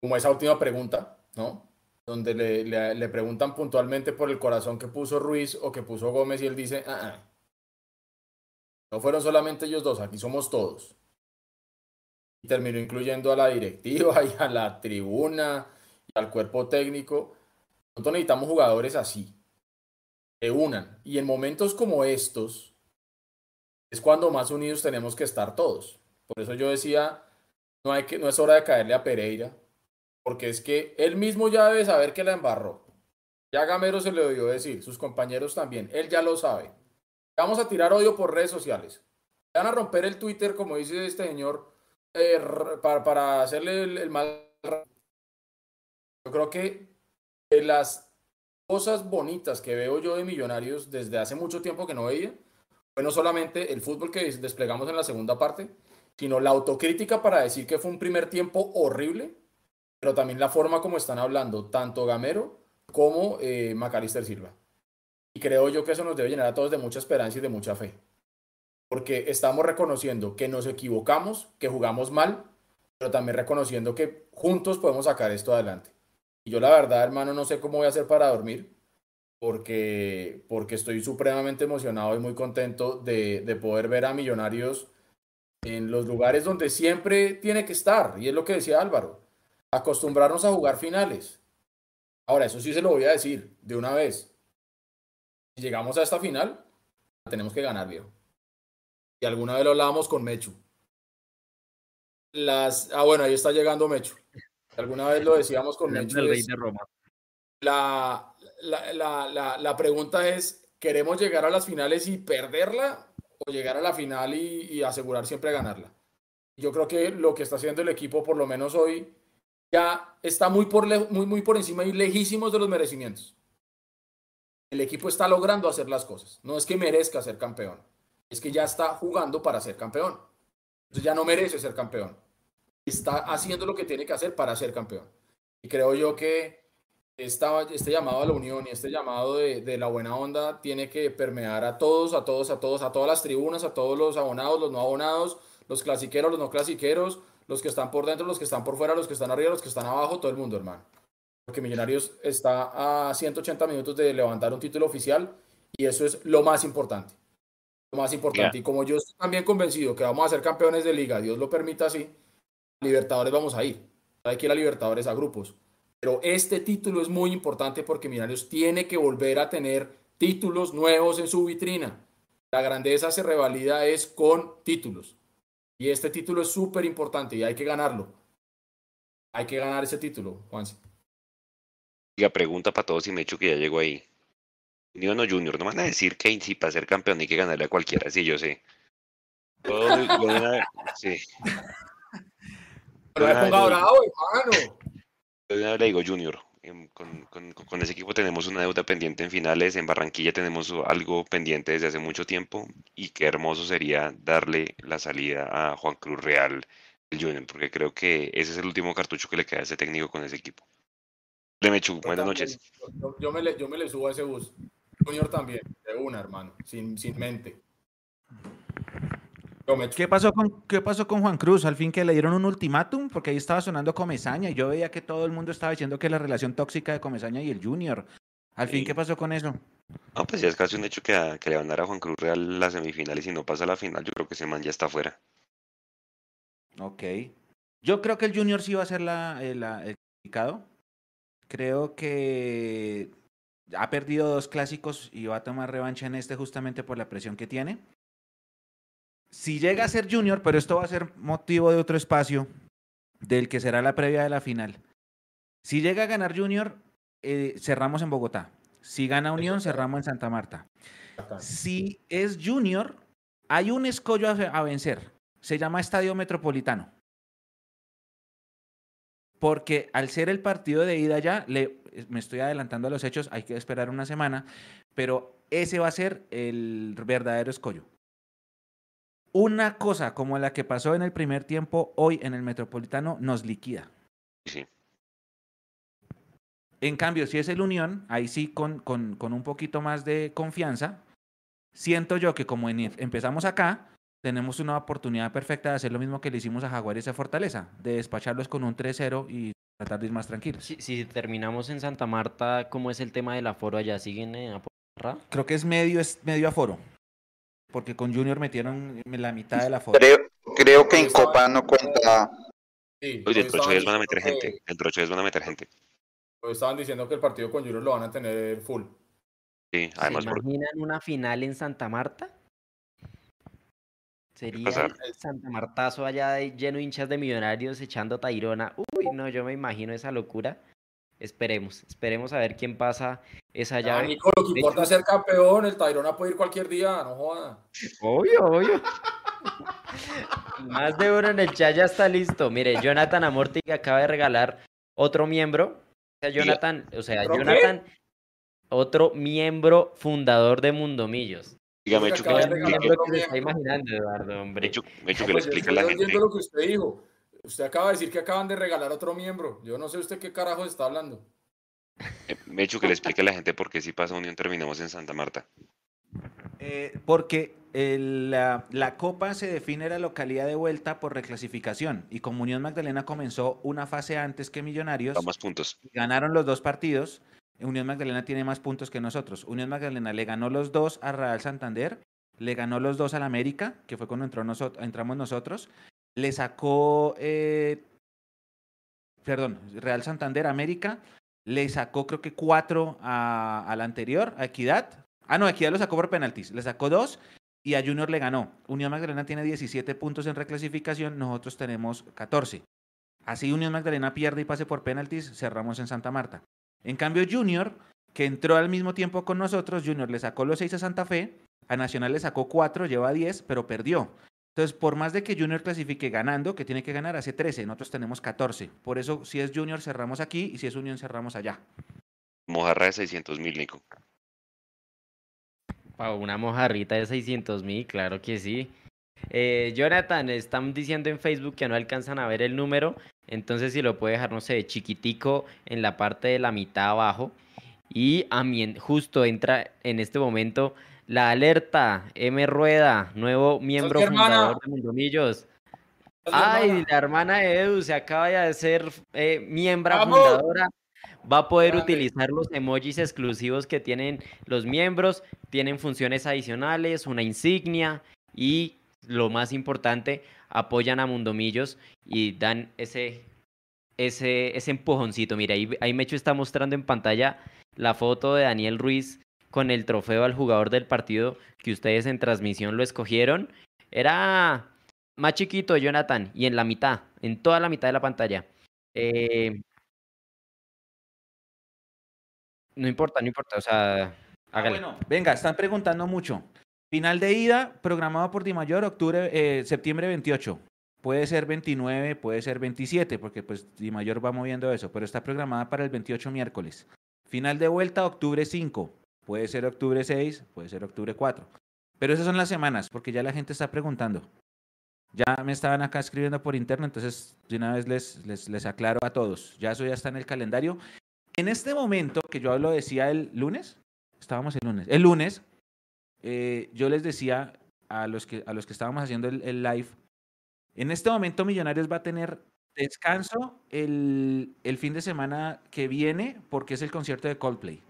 Como esa última pregunta, ¿no? Donde le, le, le preguntan puntualmente por el corazón que puso Ruiz o que puso Gómez y él dice, ah, ah, no fueron solamente ellos dos, aquí somos todos. Y terminó incluyendo a la directiva y a la tribuna y al cuerpo técnico. Nosotros necesitamos jugadores así, que unan. Y en momentos como estos es cuando más unidos tenemos que estar todos. Por eso yo decía, no, hay que, no es hora de caerle a Pereira. Porque es que él mismo ya debe saber que la embarró. Ya Gamero se lo debió decir, sus compañeros también. Él ya lo sabe. Vamos a tirar odio por redes sociales. Van a romper el Twitter, como dice este señor, eh, para, para hacerle el, el mal. Yo creo que de las cosas bonitas que veo yo de Millonarios desde hace mucho tiempo que no veía, fue no solamente el fútbol que desplegamos en la segunda parte, sino la autocrítica para decir que fue un primer tiempo horrible, pero también la forma como están hablando tanto Gamero como eh, Mackalister Silva. Y creo yo que eso nos debe llenar a todos de mucha esperanza y de mucha fe. Porque estamos reconociendo que nos equivocamos, que jugamos mal, pero también reconociendo que juntos podemos sacar esto adelante. Y yo la verdad, hermano, no sé cómo voy a hacer para dormir, porque, porque estoy supremamente emocionado y muy contento de, de poder ver a Millonarios en los lugares donde siempre tiene que estar. Y es lo que decía Álvaro. Acostumbrarnos a jugar finales. Ahora, eso sí se lo voy a decir de una vez. Si llegamos a esta final, la tenemos que ganar, viejo. Y alguna vez lo hablábamos con Mechu. Las... Ah, bueno, ahí está llegando Mechu. Alguna vez lo decíamos con Mechu. El rey de Roma. La, la, la, la, la pregunta es, ¿queremos llegar a las finales y perderla? ¿O llegar a la final y, y asegurar siempre ganarla? Yo creo que lo que está haciendo el equipo, por lo menos hoy, ya está muy por, muy, muy por encima y lejísimos de los merecimientos. El equipo está logrando hacer las cosas. No es que merezca ser campeón. Es que ya está jugando para ser campeón. Entonces ya no merece ser campeón. Está haciendo lo que tiene que hacer para ser campeón. Y creo yo que esta, este llamado a la unión y este llamado de, de la buena onda tiene que permear a todos, a todos, a todos, a todas las tribunas, a todos los abonados, los no abonados, los clasiqueros, los no clasiqueros, los que están por dentro, los que están por fuera, los que están arriba, los que están abajo, todo el mundo, hermano. Porque Millonarios está a ciento ochenta minutos de levantar un título oficial y eso es lo más importante. Lo más importante. Yeah. Y como yo estoy también convencido que vamos a ser campeones de liga, Dios lo permita así, Libertadores vamos a ir. Hay que ir a Libertadores a grupos. Pero este título es muy importante porque Millonarios tiene que volver a tener títulos nuevos en su vitrina. La grandeza se revalida es con títulos. Y este título es súper importante y hay que ganarlo. Hay que ganar ese título, Juanse. La pregunta para todos, y me he hecho que ya llegó ahí. Unión o Junior, no van a decir que si para ser campeón hay que ganarle a cualquiera, sí, yo sé. Todo a... sí. Pero me ponga bravo, hermano. Yo le digo, Junior, con, con, con ese equipo tenemos una deuda pendiente en finales, en Barranquilla tenemos algo pendiente desde hace mucho tiempo y qué hermoso sería darle la salida a Juan Cruz Real, el Junior, porque creo que ese es el último cartucho que le queda a ese técnico con ese equipo. Remechu, buenas noches. Yo, yo, me le, yo me le subo a ese bus. Junior también, de una, hermano, sin, sin mente. ¿Qué pasó, con, ¿Qué pasó con Juan Cruz? Al fin que le dieron un ultimátum, porque ahí estaba sonando Comesaña y yo veía que todo el mundo estaba diciendo que la relación tóxica de Comesaña y el Junior. Al fin, sí. ¿Qué pasó con eso? No, pues ya es casi un hecho que, a, que le van a dar a Juan Cruz Real las semifinales y si no pasa a la final, yo creo que ese man ya está fuera. Ok. Yo creo que el Junior sí va a ser la, eh, la, el indicado. Creo que ha perdido dos clásicos y va a tomar revancha en este justamente por la presión que tiene. Si llega a ser Junior, pero esto va a ser motivo de otro espacio, del que será la previa de la final. Si llega a ganar Junior, eh, cerramos en Bogotá. Si gana Unión, cerramos en Santa Marta. Si es Junior, hay un escollo a, a vencer. Se llama Estadio Metropolitano. Porque al ser el partido de ida ya, le, me estoy adelantando a los hechos, hay que esperar una semana, pero ese va a ser el verdadero escollo. Una cosa como la que pasó en el primer tiempo hoy en el Metropolitano nos liquida. Sí. En cambio, si es el Unión, ahí sí con, con, con un poquito más de confianza, siento yo que como en, empezamos acá, tenemos una oportunidad perfecta de hacer lo mismo que le hicimos a Jaguares y a Fortaleza, de despacharlos con un tres cero y tratar de ir más tranquilos. Si, si terminamos en Santa Marta, ¿cómo es el tema del aforo allá? ¿Siguen en Aporra? Creo que es medio, es medio aforo. Porque con Junior metieron la mitad de la foto. Creo, creo que en Copa no cuenta. Sí, Uy, dentro de ocho días van a meter gente. Que... Dentro de ocho días van a meter gente. Pues estaban diciendo que el partido con Junior lo van a tener full. Sí, además. ¿Se imaginan por... una final en Santa Marta? Sería el Santa Martazo allá de lleno de hinchas de Millonarios echando Tairona. Uy, no, yo me imagino esa locura. Esperemos, esperemos a ver quién pasa esa llave. Ah, Nico, lo que importa es ser campeón, el Tairona puede ir cualquier día, no joda. Obvio, obvio. Más de uno en el chat ya está listo. Mire, Jonathan Amortegui acaba de regalar otro miembro. Jonathan, o sea, Jonathan, ¿qué? Otro miembro fundador de Mundomillos. Dígame, hecho que le explique. Me está imaginando, Eduardo, hombre. Hecho, hecho que le explique a la gente. Lo que usted dijo. Usted acaba de decir que acaban de regalar otro miembro. Yo no sé usted qué carajo está hablando. Me he hecho que le explique a la gente por qué si pasa Unión terminamos en Santa Marta. Eh, porque el, la, la Copa se define la localidad de vuelta por reclasificación. Y como Unión Magdalena comenzó una fase antes que Millonarios, da más puntos. Ganaron los dos partidos. Unión Magdalena tiene más puntos que nosotros. Unión Magdalena le ganó los dos a Real Santander. Le ganó los dos al América, que fue cuando entró nosot- entramos nosotros. Le sacó, eh, perdón, Real Santander, América, le sacó creo que cuatro a, a la anterior, a Equidad. Ah, no, Equidad lo sacó por penaltis, le sacó dos y a Junior le ganó. Unión Magdalena tiene diecisiete puntos en reclasificación, nosotros tenemos catorce. Así Unión Magdalena pierde y pase por penaltis, cerramos en Santa Marta. En cambio Junior, que entró al mismo tiempo con nosotros, Junior le sacó los seis a Santa Fe, a Nacional le sacó cuatro, lleva diez, pero perdió. Entonces, por más de que Junior clasifique ganando, que tiene que ganar, hace trece, nosotros tenemos catorce. Por eso, si es Junior, cerramos aquí, y si es Unión, cerramos allá. Mojarra de seiscientos mil, Nico. Wow, una mojarrita de seiscientos mil, claro que sí. Eh, Jonathan, están diciendo en Facebook que no alcanzan a ver el número, entonces si lo puede dejar, no sé, chiquitico en la parte de la mitad abajo. Y a mí, justo entra en este momento... La alerta, M. Rueda, nuevo miembro fundador de Mundomillos. Ay, la hermana de Edu se acaba de ser eh, miembro fundadora. Va a poder utilizar los emojis exclusivos que tienen los miembros. Tienen funciones adicionales, una insignia y, lo más importante, apoyan a Mundomillos y dan ese, ese, ese empujoncito. Mira, ahí, ahí Mecho está mostrando en pantalla la foto de Daniel Ruiz con el trofeo al jugador del partido que ustedes en transmisión lo escogieron. Era más chiquito, Jonathan, y en la mitad, en toda la mitad de la pantalla. Eh, no importa, no importa, o sea, hágale. Ah, bueno, venga, están preguntando mucho. Final de ida, programado por Di Mayor, octubre, eh, septiembre veintiocho. Puede ser veintinueve, puede ser veintisiete, porque pues Di Mayor va moviendo eso, pero está programada para el veintiocho miércoles. Final de vuelta, octubre cinco. Puede ser octubre seis, puede ser octubre cuatro. Pero esas son las semanas, porque ya la gente está preguntando. Ya me estaban acá escribiendo por interno, entonces de una vez les, les, les aclaro a todos. Ya eso ya está en el calendario. En este momento, que yo lo decía el lunes, Estábamos el lunes. El lunes eh, yo les decía a los que, a los que estábamos haciendo el, el live, en este momento Millonarios va a tener descanso el, el fin de semana que viene porque es el concierto de Coldplay.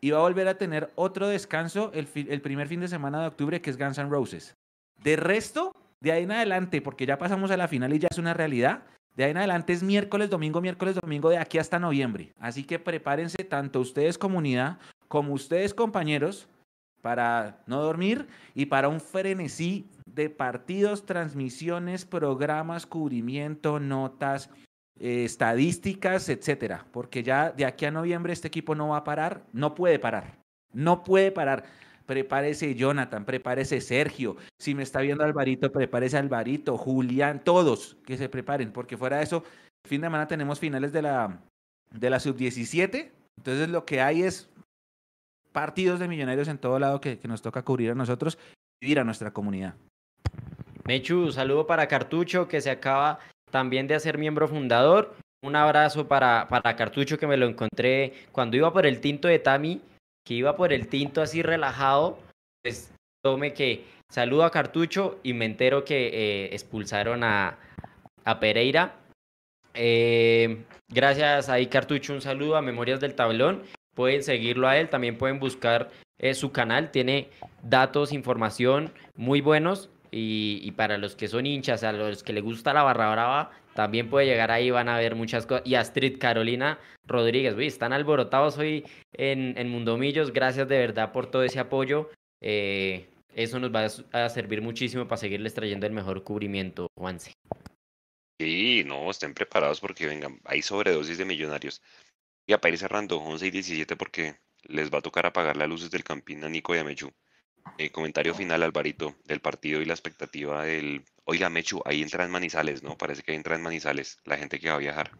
Y va a volver a tener otro descanso el, fi, el primer fin de semana de octubre, que es Guns N' Roses. De resto, de ahí en adelante, porque ya pasamos a la final y ya es una realidad, de ahí en adelante es miércoles, domingo, miércoles, domingo, de aquí hasta noviembre. Así que prepárense tanto ustedes comunidad como ustedes compañeros para no dormir y para un frenesí de partidos, transmisiones, programas, cubrimiento, notas, Eh, estadísticas, etcétera, porque ya de aquí a noviembre este equipo no va a parar, no puede parar, no puede parar. Prepárese Jonathan, prepárese Sergio, si me está viendo Alvarito, prepárese Alvarito, Julián, todos que se preparen, porque fuera de eso, el fin de semana tenemos finales de la, de la sub diecisiete, entonces lo que hay es partidos de Millonarios en todo lado que, que nos toca cubrir a nosotros y ir a nuestra comunidad. Mechu, saludo para Cartucho, que se acaba también de hacer miembro fundador. Un abrazo para, para Cartucho, que me lo encontré cuando iba por el tinto de Tami, que iba por el tinto así relajado, pues tome que saludo a Cartucho y me entero que eh, expulsaron a, a Pereira. Eh, gracias ahí Cartucho, un saludo a Memorias del Tablón. Pueden seguirlo a él, también pueden buscar eh, su canal, tiene datos, información muy buenos. Y, y para los que son hinchas, a los que les gusta la barra brava, también puede llegar ahí, van a ver muchas cosas. Y Astrid Carolina Rodríguez, uy, están alborotados hoy en, en Mundomillos. Gracias de verdad por todo ese apoyo. Eh, eso nos va a, a servir muchísimo para seguirles trayendo el mejor cubrimiento, Juanse. Sí, no, estén preparados porque vengan, hay sobredosis de Millonarios. Y a Pérez cerrando once y diecisiete porque les va a tocar apagar las luces del Campín a Nico y a Mechú. Eh, comentario final, Alvarito, del partido y la expectativa del... Oiga, Mechu, ahí entra en Manizales, ¿no? Parece que ahí entra en Manizales la gente que va a viajar.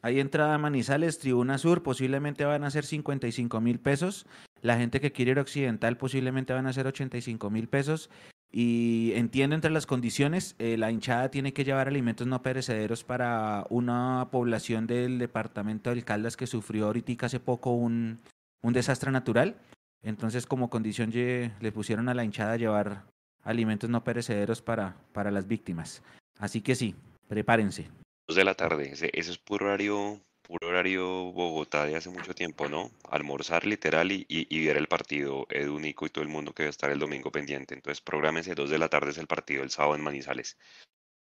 Ahí entra Manizales, Tribuna Sur, posiblemente van a ser cincuenta y cinco mil pesos. La gente que quiere ir Occidental posiblemente van a ser ochenta y cinco mil pesos. Y entiendo entre las condiciones, eh, la hinchada tiene que llevar alimentos no perecederos para una población del departamento del Caldas que sufrió ahorita hace poco un, un desastre natural. Entonces, como condición, le pusieron a la hinchada llevar alimentos no perecederos para, para las víctimas. Así que sí, prepárense. Dos de la tarde, ese, ese es puro horario, puro horario Bogotá de hace mucho tiempo, ¿no? Almorzar literal y, y, y ver el partido, Edu, Nico y todo el mundo que va a estar el domingo pendiente. Entonces, prográmense, dos de la tarde es el partido, el sábado en Manizales.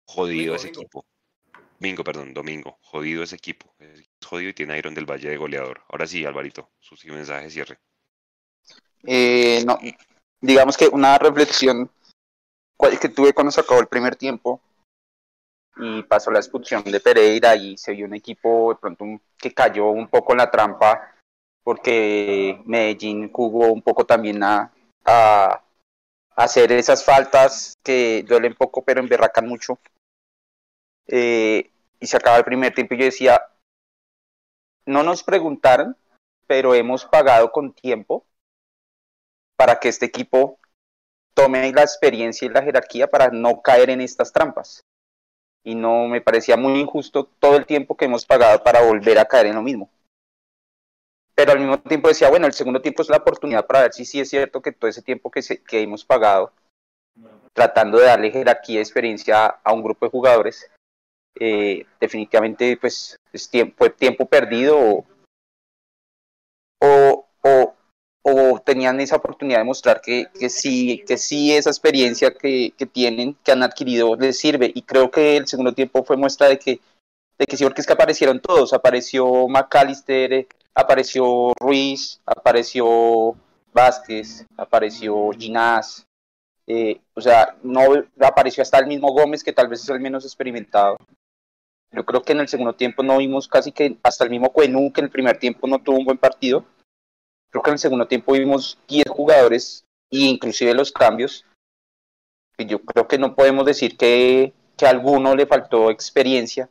Jodido domingo, ese domingo. equipo. Domingo, perdón, domingo. Jodido ese equipo. Es jodido y tiene a Iron del Valle de goleador. Ahora sí, Alvarito, sus mensajes, cierre. Eh, no, digamos que una reflexión que tuve cuando se acabó el primer tiempo y pasó la expulsión de Pereira y se vio un equipo de pronto un, que cayó un poco en la trampa porque Medellín jugó un poco también a, a hacer esas faltas que duelen poco pero emberracan mucho, eh, y se acaba el primer tiempo y yo decía, no nos preguntaron pero hemos pagado con tiempo para que este equipo tome la experiencia y la jerarquía para no caer en estas trampas. Y no me parecía muy injusto todo el tiempo que hemos pagado para volver a caer en lo mismo. Pero al mismo tiempo decía, bueno, el segundo tiempo es la oportunidad para ver si sí es cierto que todo ese tiempo que, se, que hemos pagado, tratando de darle jerarquía y experiencia a, a un grupo de jugadores, eh, definitivamente pues, es tiempo, fue tiempo perdido o... o, o o tenían esa oportunidad de mostrar que, que, sí, que sí esa experiencia que, que tienen, que han adquirido, les sirve. Y creo que el segundo tiempo fue muestra de que, de que sí, porque es que aparecieron todos. Apareció Mackalister, apareció Ruiz, apareció Vázquez, apareció Ginás. Eh, o sea, no apareció hasta el mismo Gómez, que tal vez es el menos experimentado. Yo creo que en el segundo tiempo no vimos casi que hasta el mismo Cuenú, que en el primer tiempo no tuvo un buen partido. Creo que en el segundo tiempo vimos diez jugadores, e inclusive los cambios. Yo creo que no podemos decir que, que a alguno le faltó experiencia,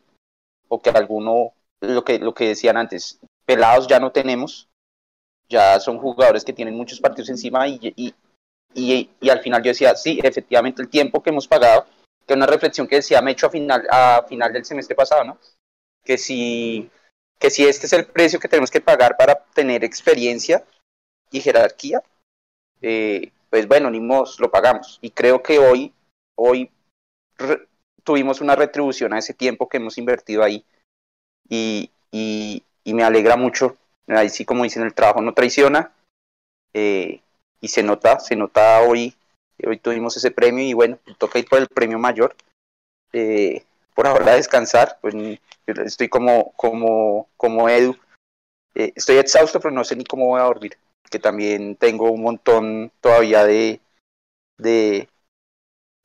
o que a alguno, lo que, lo que decían antes, pelados ya no tenemos, ya son jugadores que tienen muchos partidos encima, y, y, y, y al final yo decía, sí, efectivamente el tiempo que hemos pagado, que una reflexión que decía Mecho a final, a final del semestre pasado, ¿no? Que si... que si este es el precio que tenemos que pagar para tener experiencia, y jerarquía, eh, pues bueno, ni modo, lo pagamos. Y creo que hoy, hoy re- tuvimos una retribución a ese tiempo que hemos invertido ahí. Y, y, y me alegra mucho, ahí sí, como dicen, el trabajo no traiciona, eh, y se nota, se nota hoy, hoy tuvimos ese premio y bueno, toca ir por el premio mayor, eh, por ahora descansar, pues estoy como, como, como Edu, eh, estoy exhausto pero no sé ni cómo voy a dormir, que también tengo un montón todavía de, de,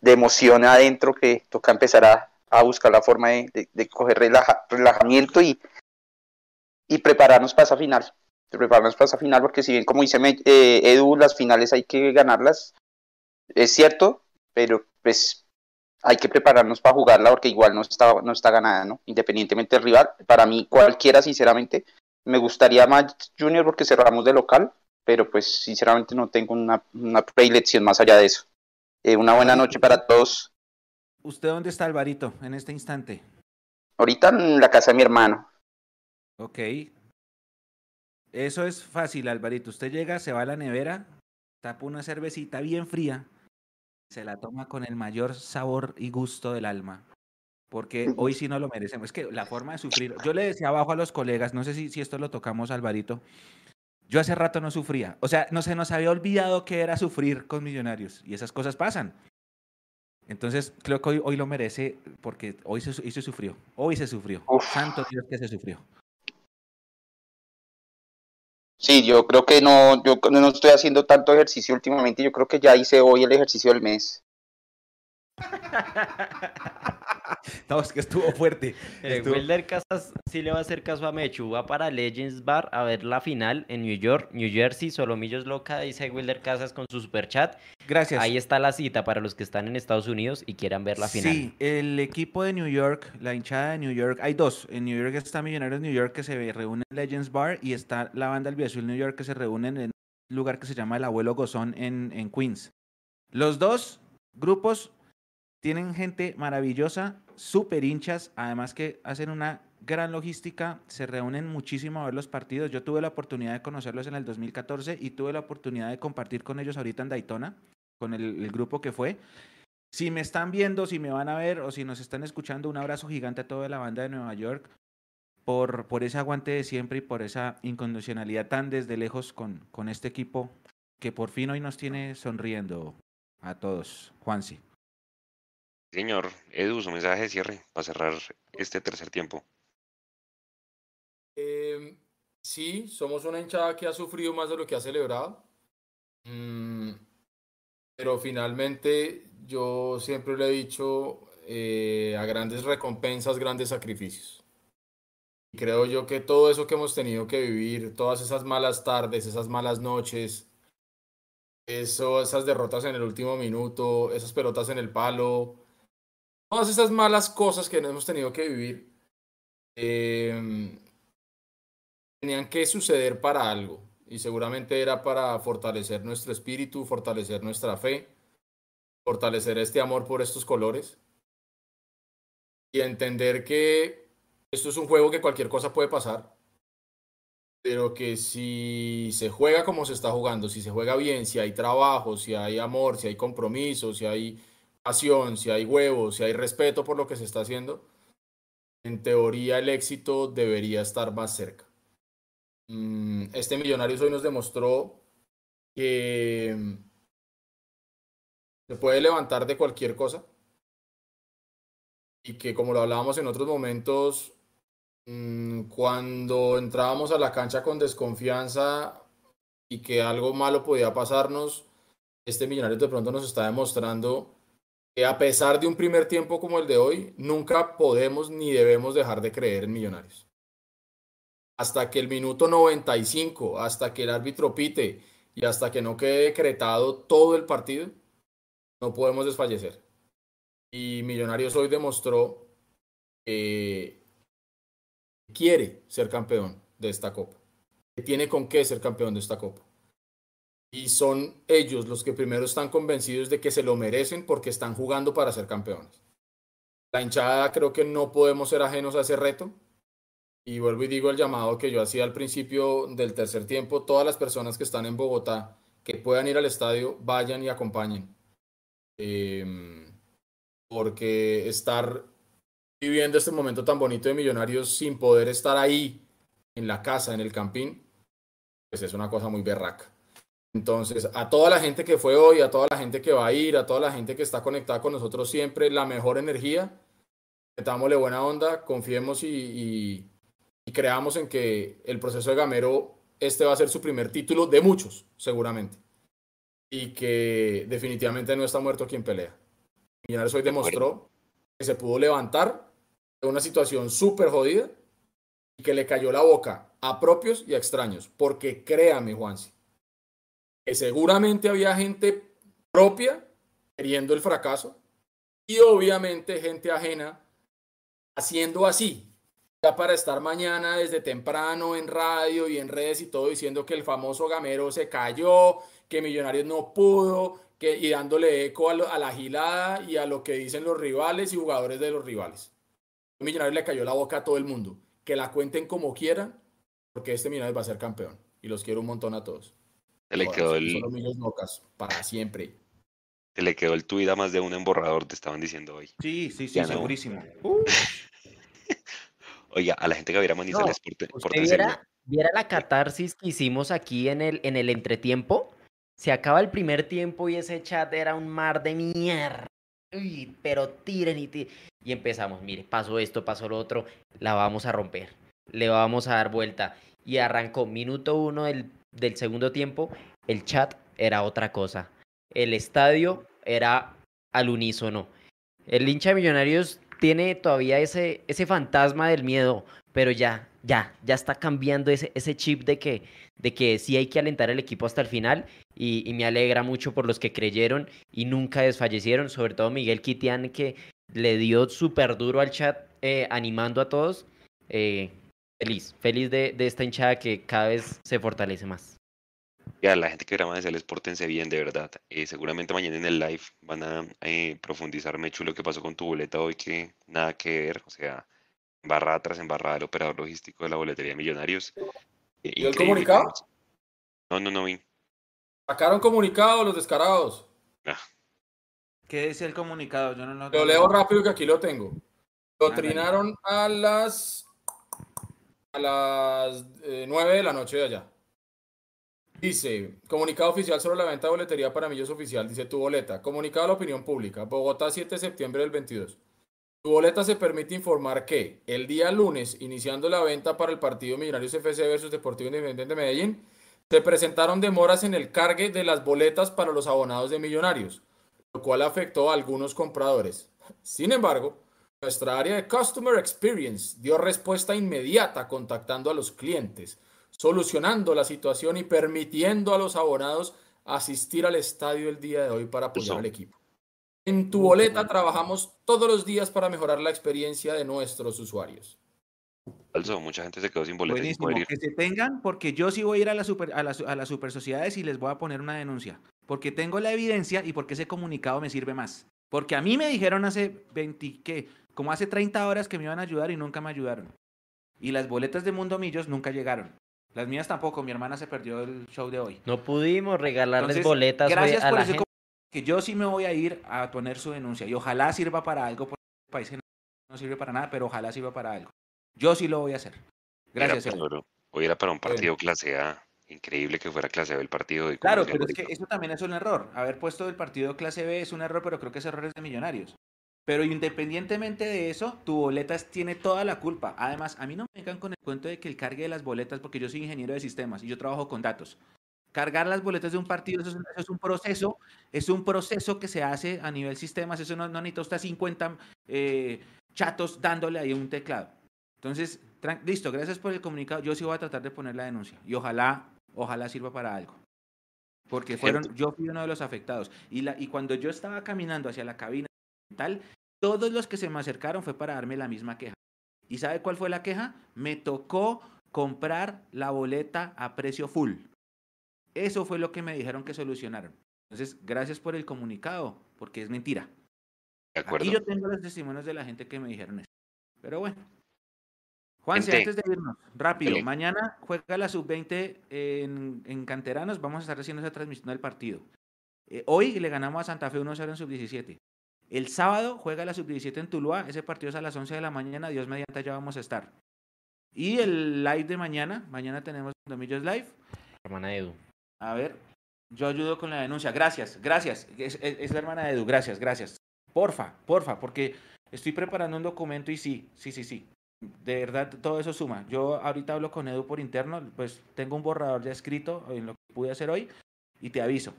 de emoción adentro que toca empezar a a buscar la forma de, de, de coger relaja, relajamiento y, y prepararnos para esa final, prepararnos para esa final, porque si bien como dice me, eh, Edu, las finales hay que ganarlas, es cierto, pero pues hay que prepararnos para jugarla, porque igual no está, no está ganada, ¿no? Independientemente del rival, para mí cualquiera, sinceramente, me gustaría más Junior porque cerramos de local, pero pues sinceramente no tengo una, una predilección más allá de eso. Eh, una buena noche para todos. ¿Usted dónde está, Alvarito, en este instante? Ahorita en la casa de mi hermano. Ok. Eso es fácil, Alvarito. Usted llega, se va a la nevera, tapa una cervecita bien fría, se la toma con el mayor sabor y gusto del alma, porque hoy sí no lo merecemos. Es que la forma de sufrir... Yo le decía abajo a los colegas, no sé si, si esto lo tocamos, Alvarito, yo hace rato no sufría. O sea, no se nos había olvidado que era sufrir con Millonarios, y esas cosas pasan. Entonces, creo que hoy, hoy lo merece porque hoy se, hoy se sufrió. Hoy se sufrió. Uf. Santo Dios que se sufrió. Sí, yo creo que no, yo no estoy haciendo tanto ejercicio últimamente. Yo creo que ya hice hoy el ejercicio del mes. No, es que estuvo fuerte. Eh, estuvo... Wilder Casas sí le va a hacer caso a Mechu. Va para Legends Bar a ver la final en New York, New Jersey. Solomillos loca, dice Wilder Casas con su superchat. Gracias. Ahí está la cita para los que están en Estados Unidos y quieran ver la final. Sí, el equipo de New York, la hinchada de New York, hay dos. En New York está Millonarios New York que se reúne en Legends Bar y está la banda Albiazul New York que se reúne en un lugar que se llama El Abuelo Gozón en, en Queens. Los dos grupos tienen gente maravillosa, súper hinchas, además que hacen una gran logística, se reúnen muchísimo a ver los partidos. Yo tuve la oportunidad de conocerlos en el dos mil catorce y tuve la oportunidad de compartir con ellos ahorita en Daytona, con el, el grupo que fue. Si me están viendo, si me van a ver o si nos están escuchando, un abrazo gigante a toda la banda de Nueva York por, por ese aguante de siempre y por esa incondicionalidad tan desde lejos con, con este equipo que por fin hoy nos tiene sonriendo a todos. Juanse. Señor Edu, su mensaje de cierre para cerrar este tercer tiempo. Eh, sí, somos una hinchada que ha sufrido más de lo que ha celebrado. Mm, pero finalmente, yo siempre le he dicho, eh, a grandes recompensas, grandes sacrificios. Y creo yo que todo eso que hemos tenido que vivir, todas esas malas tardes, esas malas noches, eso, esas derrotas en el último minuto, esas pelotas en el palo... Todas esas malas cosas que hemos tenido que vivir eh, tenían que suceder para algo y seguramente era para fortalecer nuestro espíritu, fortalecer nuestra fe, fortalecer este amor por estos colores y entender que esto es un juego que cualquier cosa puede pasar, pero que si se juega como se está jugando, si se juega bien, si hay trabajo, si hay amor, si hay compromiso, si hay... pasión, si hay huevos, si hay respeto por lo que se está haciendo, en teoría el éxito debería estar más cerca. Este Millonarios hoy nos demostró que se puede levantar de cualquier cosa y que, como lo hablábamos en otros momentos, cuando entrábamos a la cancha con desconfianza y que algo malo podía pasarnos, este Millonarios de pronto nos está demostrando que a pesar de un primer tiempo como el de hoy, nunca podemos ni debemos dejar de creer en Millonarios. Hasta que el minuto noventa y cinco, hasta que el árbitro pite y hasta que no quede decretado todo el partido, no podemos desfallecer. Y Millonarios hoy demostró que quiere ser campeón de esta Copa, que tiene con qué ser campeón de esta Copa. Y son ellos los que primero están convencidos de que se lo merecen porque están jugando para ser campeones. La hinchada creo que no podemos ser ajenos a ese reto. Y vuelvo y digo el llamado que yo hacía al principio del tercer tiempo: todas las personas que están en Bogotá, que puedan ir al estadio, vayan y acompañen. Eh, porque estar viviendo este momento tan bonito de Millonarios sin poder estar ahí, en la casa, en el Campín, pues es una cosa muy berraca. Entonces, a toda la gente que fue hoy, a toda la gente que va a ir, a toda la gente que está conectada con nosotros siempre, la mejor energía, metámosle buena onda, confiemos y, y, y creamos en que el proceso de Gamero, este va a ser su primer título de muchos, seguramente. Y que definitivamente no está muerto quien pelea. Millonarios hoy demostró que se pudo levantar de una situación súper jodida y que le cayó la boca a propios y a extraños. Porque créame, Juanse, que seguramente había gente propia queriendo el fracaso y obviamente gente ajena haciendo así, ya para estar mañana desde temprano en radio y en redes y todo diciendo que el famoso Gamero se cayó, que Millonarios no pudo, que, y dándole eco a, lo, a la gilada y a lo que dicen los rivales y jugadores de los rivales. El Millonarios le cayó la boca a todo el mundo. Que la cuenten como quieran, porque este Millonarios va a ser campeón. Y los quiero un montón a todos. Se le quedó el... Son los locas, para siempre. Se le quedó el tuit a más de un emborrador, te estaban diciendo hoy. Sí, sí, sí, segurísimo. Uh. Oiga, a la gente que viera Manizales, no, por, por viera, viera la catarsis que hicimos aquí en el, en el entretiempo. Se acaba el primer tiempo y ese chat era un mar de mierda. Uy, pero tiren y tiren. Y empezamos, mire, pasó esto, pasó lo otro, la vamos a romper, le vamos a dar vuelta. Y arrancó minuto uno del, del segundo tiempo, el chat era otra cosa. El estadio era al unísono. El hincha de Millonarios tiene todavía ese, ese fantasma del miedo, pero ya, ya, ya está cambiando ese, ese chip de que, de que sí hay que alentar al equipo hasta el final. Y, y me alegra mucho por los que creyeron y nunca desfallecieron, sobre todo Miguel Quitián, que le dio súper duro al chat, eh, animando a todos. Eh, feliz, feliz de, de esta hinchada que cada vez se fortalece más. Y a la gente que graba de Sales, pórtense bien, de verdad. Eh, seguramente mañana en el live van a eh, profundizar, Mechu, lo que pasó con tu boleta hoy, que nada que ver, o sea, embarrada tras embarrada del operador logístico de la boletería de Millonarios. Eh, ¿Y el comunicado? No, no, no vi. ¿Sacaron comunicado los descarados? Ah. ¿Qué dice el comunicado? Yo no lo, lo leo rápido que aquí lo tengo. Lo ah, trinaron no. a las a las eh, nueve de la noche de allá. Dice, comunicado oficial sobre la venta de boletería para Millos Oficial. Dice, tu boleta. Comunicado a la opinión pública. Bogotá, siete de septiembre del veintidós. Tu boleta se permite informar que el día lunes, iniciando la venta para el partido Millonarios F C versus Deportivo Independiente de Medellín, se presentaron demoras en el cargue de las boletas para los abonados de Millonarios, lo cual afectó a algunos compradores. Sin embargo, nuestra área de Customer Experience dio respuesta inmediata contactando a los clientes, solucionando la situación y permitiendo a los abonados asistir al estadio el día de hoy para apoyar al equipo. En tu boleta trabajamos todos los días para mejorar la experiencia de nuestros usuarios. Falso, mucha gente se quedó sin boletas. Buenísimo, sin que se tengan, porque yo sí voy a ir a, la super, a, las, a las super sociedades y les voy a poner una denuncia, porque tengo la evidencia y porque ese comunicado me sirve más, porque a mí me dijeron hace veinte, ¿qué? Como hace treinta horas que me iban a ayudar y nunca me ayudaron, y las boletas de Mundo Millos nunca llegaron, las mías tampoco, mi hermana se perdió el show de hoy, no pudimos regalarles. Entonces, boletas gracias a por la ese gente. Que yo sí me voy a ir a poner su denuncia y ojalá sirva para algo, porque el país no sirve para nada, pero ojalá sirva para algo. Yo sí lo voy a hacer. Gracias. Era para, hoy era para un partido bueno. Clase A. Increíble que fuera clase B el partido. Y claro, pero es que eso también es un error. Haber puesto el partido clase B es un error, pero creo que es errores de Millonarios. Pero independientemente de eso, tu boletas tiene toda la culpa. Además, a mí no me vengan con el cuento de que el cargue de las boletas, porque yo soy ingeniero de sistemas y yo trabajo con datos. Cargar las boletas de un partido, eso es, eso es un proceso, es un proceso que se hace a nivel sistemas. Eso no, no necesita usted cincuenta eh, chatos dándole ahí un teclado. Entonces, listo, gracias por el comunicado. Yo sí voy a tratar de poner la denuncia y ojalá, ojalá sirva para algo. Porque fueron, yo fui uno de los afectados. Y, la, y cuando yo estaba caminando hacia la cabina tal, todos los que se me acercaron fue para darme la misma queja. ¿Y sabe cuál fue la queja? Me tocó comprar la boleta a precio full. Eso fue lo que me dijeron que solucionaron. Entonces, gracias por el comunicado, porque es mentira. De acuerdo. Aquí yo tengo los testimonios de la gente que me dijeron eso. Pero bueno. Juanse, gente, antes de irnos, rápido, dele. Mañana juega la sub veinte en, en Canteranos, vamos a estar haciendo esa transmisión del partido. Eh, hoy le ganamos a Santa Fe uno cero en sub diecisiete. El sábado juega la sub diecisiete en Tuluá, ese partido es a las once de la mañana, Dios mediante ya vamos a estar. Y el live de mañana, mañana tenemos Domillos Live. Hermana Edu. A ver, yo ayudo con la denuncia, gracias, gracias, es, es, es la hermana de Edu, gracias, gracias. Porfa, porfa, porque estoy preparando un documento y sí, sí, sí, sí. De verdad, todo eso suma. Yo ahorita hablo con Edu por interno, pues tengo un borrador ya escrito en lo que pude hacer hoy y te aviso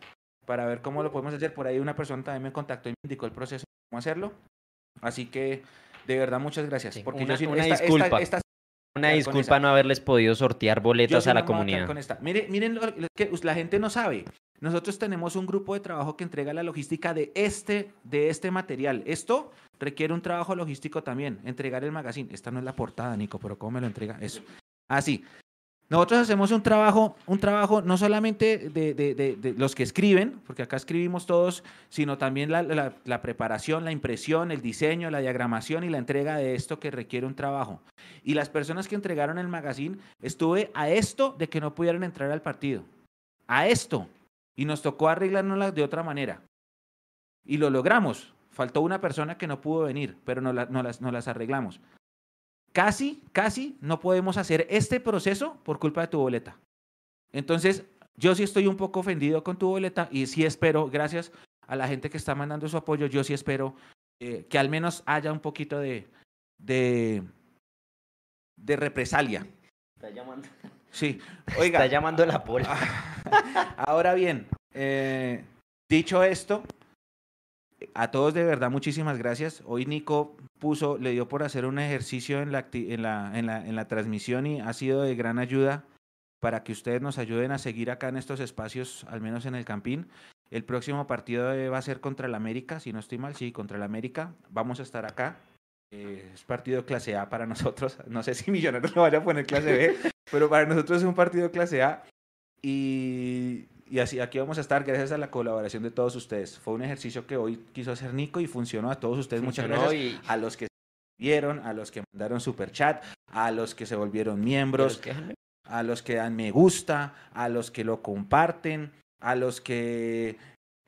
para ver cómo lo podemos hacer. Por ahí una persona también me contactó y me indicó el proceso de cómo hacerlo. Así que, de verdad, muchas gracias. Sí, porque una, yo, si no, una esta, disculpa, esta, esta, una disculpa no haberles podido sortear boletas yo, a si la no comunidad. Con esta. Miren, miren lo que la gente no sabe. Nosotros tenemos un grupo de trabajo que entrega la logística de este, de este material. Esto requiere un trabajo logístico también, entregar el magazine. Esta no es la portada, Nico, pero ¿cómo me lo entrega? Eso. Así. Nosotros hacemos un trabajo, un trabajo no solamente de, de, de, de los que escriben, porque acá escribimos todos, sino también la, la, la preparación, la impresión, el diseño, la diagramación y la entrega de esto que requiere un trabajo. Y las personas que entregaron el magazine, estuve a esto de que no pudieran entrar al partido. A esto. Y nos tocó arreglárnoslas de otra manera. Y lo logramos. Faltó una persona que no pudo venir, pero no, la, no, las, no las arreglamos. Casi, casi no podemos hacer este proceso por culpa de tu boleta. Entonces, yo sí estoy un poco ofendido con tu boleta y sí espero, gracias a la gente que está mandando su apoyo, yo sí espero eh, que al menos haya un poquito de, de, de represalia. Está llamando. Sí, oiga. Está llamando la pola. Ahora bien, eh, dicho esto, a todos de verdad muchísimas gracias. Hoy Nico puso, le dio por hacer un ejercicio en la, en la, en la, en la transmisión y ha sido de gran ayuda para que ustedes nos ayuden a seguir acá en estos espacios, al menos en el Campín. El próximo partido va a ser contra el América, si no estoy mal, sí, contra el América. Vamos a estar acá. Eh, es partido clase A para nosotros, no sé si Millonarios lo vaya a poner clase B, pero para nosotros es un partido clase A y, y así aquí vamos a estar gracias a la colaboración de todos ustedes. Fue un ejercicio que hoy quiso hacer Nico y funcionó. A todos ustedes funcionó, muchas gracias, y... a los que vieron, a los que mandaron superchat, a los que se volvieron miembros, que... a los que dan me gusta, a los que lo comparten, a los que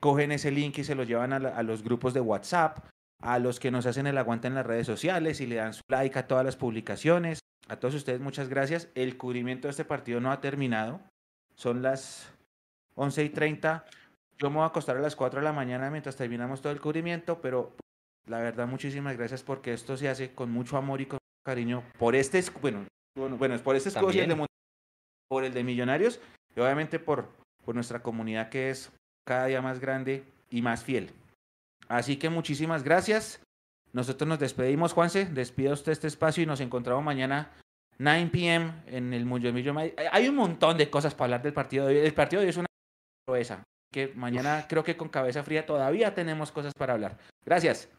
cogen ese link y se lo llevan a, la, a los grupos de WhatsApp, a los que nos hacen el aguante en las redes sociales y le dan su like a todas las publicaciones. A todos ustedes muchas gracias. El cubrimiento de este partido no ha terminado, son las once y treinta, yo me voy a acostar a las cuatro de la mañana mientras terminamos todo el cubrimiento, pero la verdad muchísimas gracias porque esto se hace con mucho amor y con cariño por este, bueno, bueno, bueno es por este escudo y el de, por el de Millonarios y obviamente por, por nuestra comunidad que es cada día más grande y más fiel. Así que muchísimas gracias. Nosotros nos despedimos, Juanse. Despida usted este espacio y nos encontramos mañana nueve p m en el Mundo Millo. Hay un montón de cosas para hablar del partido de hoy. El partido de hoy es una proeza. Que mañana creo que con cabeza fría todavía tenemos cosas para hablar. Gracias.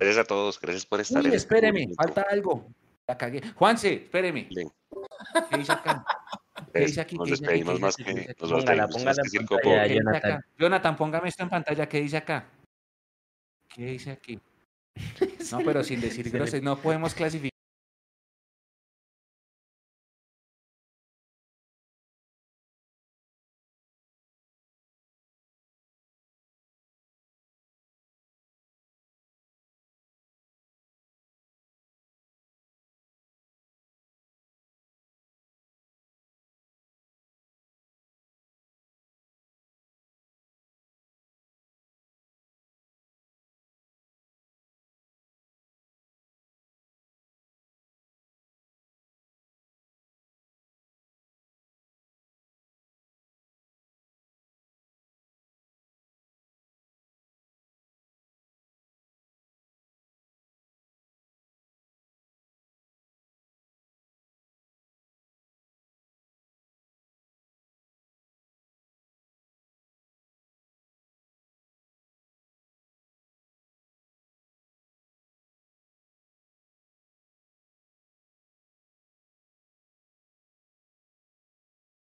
Gracias a todos. Gracias por estar. Uy, en espéreme, este falta algo. La cagué. Juanse, espéreme. Bien. ¿Qué dice acá? Es, aquí, nos despedimos más que, que nos póngala, póngala en circo, pantalla, Jonathan. Jonathan, póngame esto en pantalla. ¿Qué dice acá? ¿Qué dice aquí? No, pero sin decir groserías, no podemos clasificar.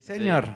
Señor.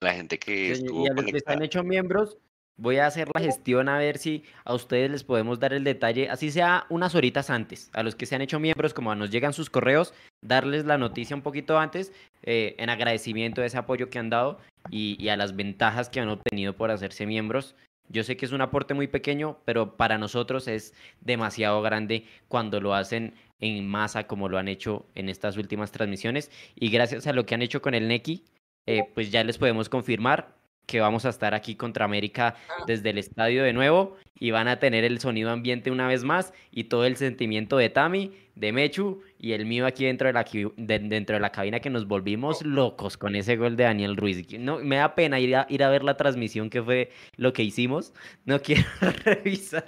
La gente que estuvo conectada. Y a los que están hechos miembros, Voy a hacer la gestión a ver si a ustedes les podemos dar el detalle, así sea unas horitas antes, a los que se han hecho miembros, como nos llegan sus correos, darles la noticia un poquito antes, eh, en agradecimiento de ese apoyo que han dado y, y a las ventajas que han obtenido por hacerse miembros. Yo sé que es un aporte muy pequeño, pero para nosotros es demasiado grande cuando lo hacen en masa, como lo han hecho en estas últimas transmisiones. Y gracias a lo que han hecho con el Nequi, eh, pues ya les podemos confirmar que vamos a estar aquí contra América desde el estadio de nuevo y van a tener el sonido ambiente una vez más y todo el sentimiento de Tami, de Mechu y el mío aquí dentro de la, de, dentro de la cabina, que nos volvimos locos con ese gol de Daniel Ruiz. No, me da pena ir a, ir a ver la transmisión, que fue lo que hicimos. No quiero revisar,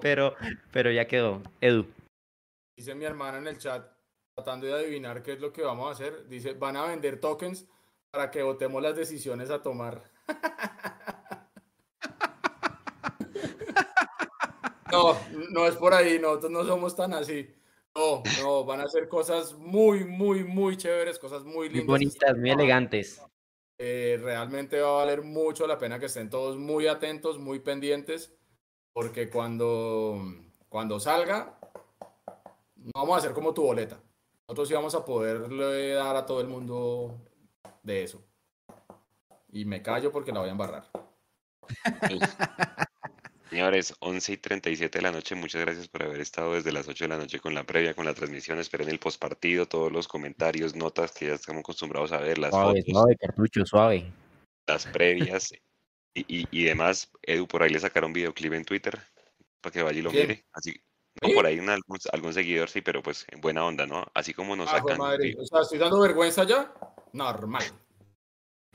pero, pero ya quedó. Edu. Dice mi hermana en el chat, tratando de adivinar qué es lo que vamos a hacer. Dice, van a vender tokens para que votemos las decisiones a tomar. No, no es por ahí, nosotros no somos tan así. No, no, van a hacer cosas muy, muy, muy chéveres, cosas muy lindas. Muy bonitas, muy elegantes. Eh, realmente va a valer mucho la pena que estén todos muy atentos, muy pendientes, porque cuando, cuando salga, no vamos a hacer como tu boleta. Nosotros sí vamos a poderle dar a todo el mundo de eso. Y me callo porque la voy a embarrar. Sí. Señores, once y treinta y siete de la noche, muchas gracias por haber estado desde las ocho de la noche con la previa, con la transmisión. Esperen el postpartido, todos los comentarios, notas que ya estamos acostumbrados a ver, las suave, fotos, suave, cartucho, suave. Las previas y, y, y demás. Edu, por ahí le sacaron videoclip en Twitter para que vaya y lo ¿Qué? Mire. Así, o por ahí una, algún, algún seguidor, sí, pero pues en buena onda, ¿no? Así como nos ah, sacan. Madre. O sea, ¿estoy dando vergüenza ya? Normal.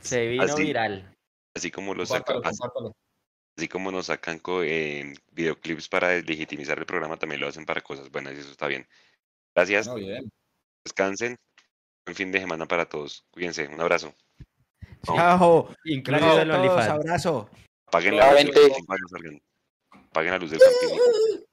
Se vino así, viral. Así como lo sacan, así, así como nos sacan eh, videoclips para deslegitimizar el programa, también lo hacen para cosas buenas y eso está bien. Gracias. No, bien. Descansen. Buen fin de semana para todos. Cuídense. Un abrazo. Chao. Incluso el OnlyFans. Abrazo. Apaguen la luz. Apaguen la luz del Campín.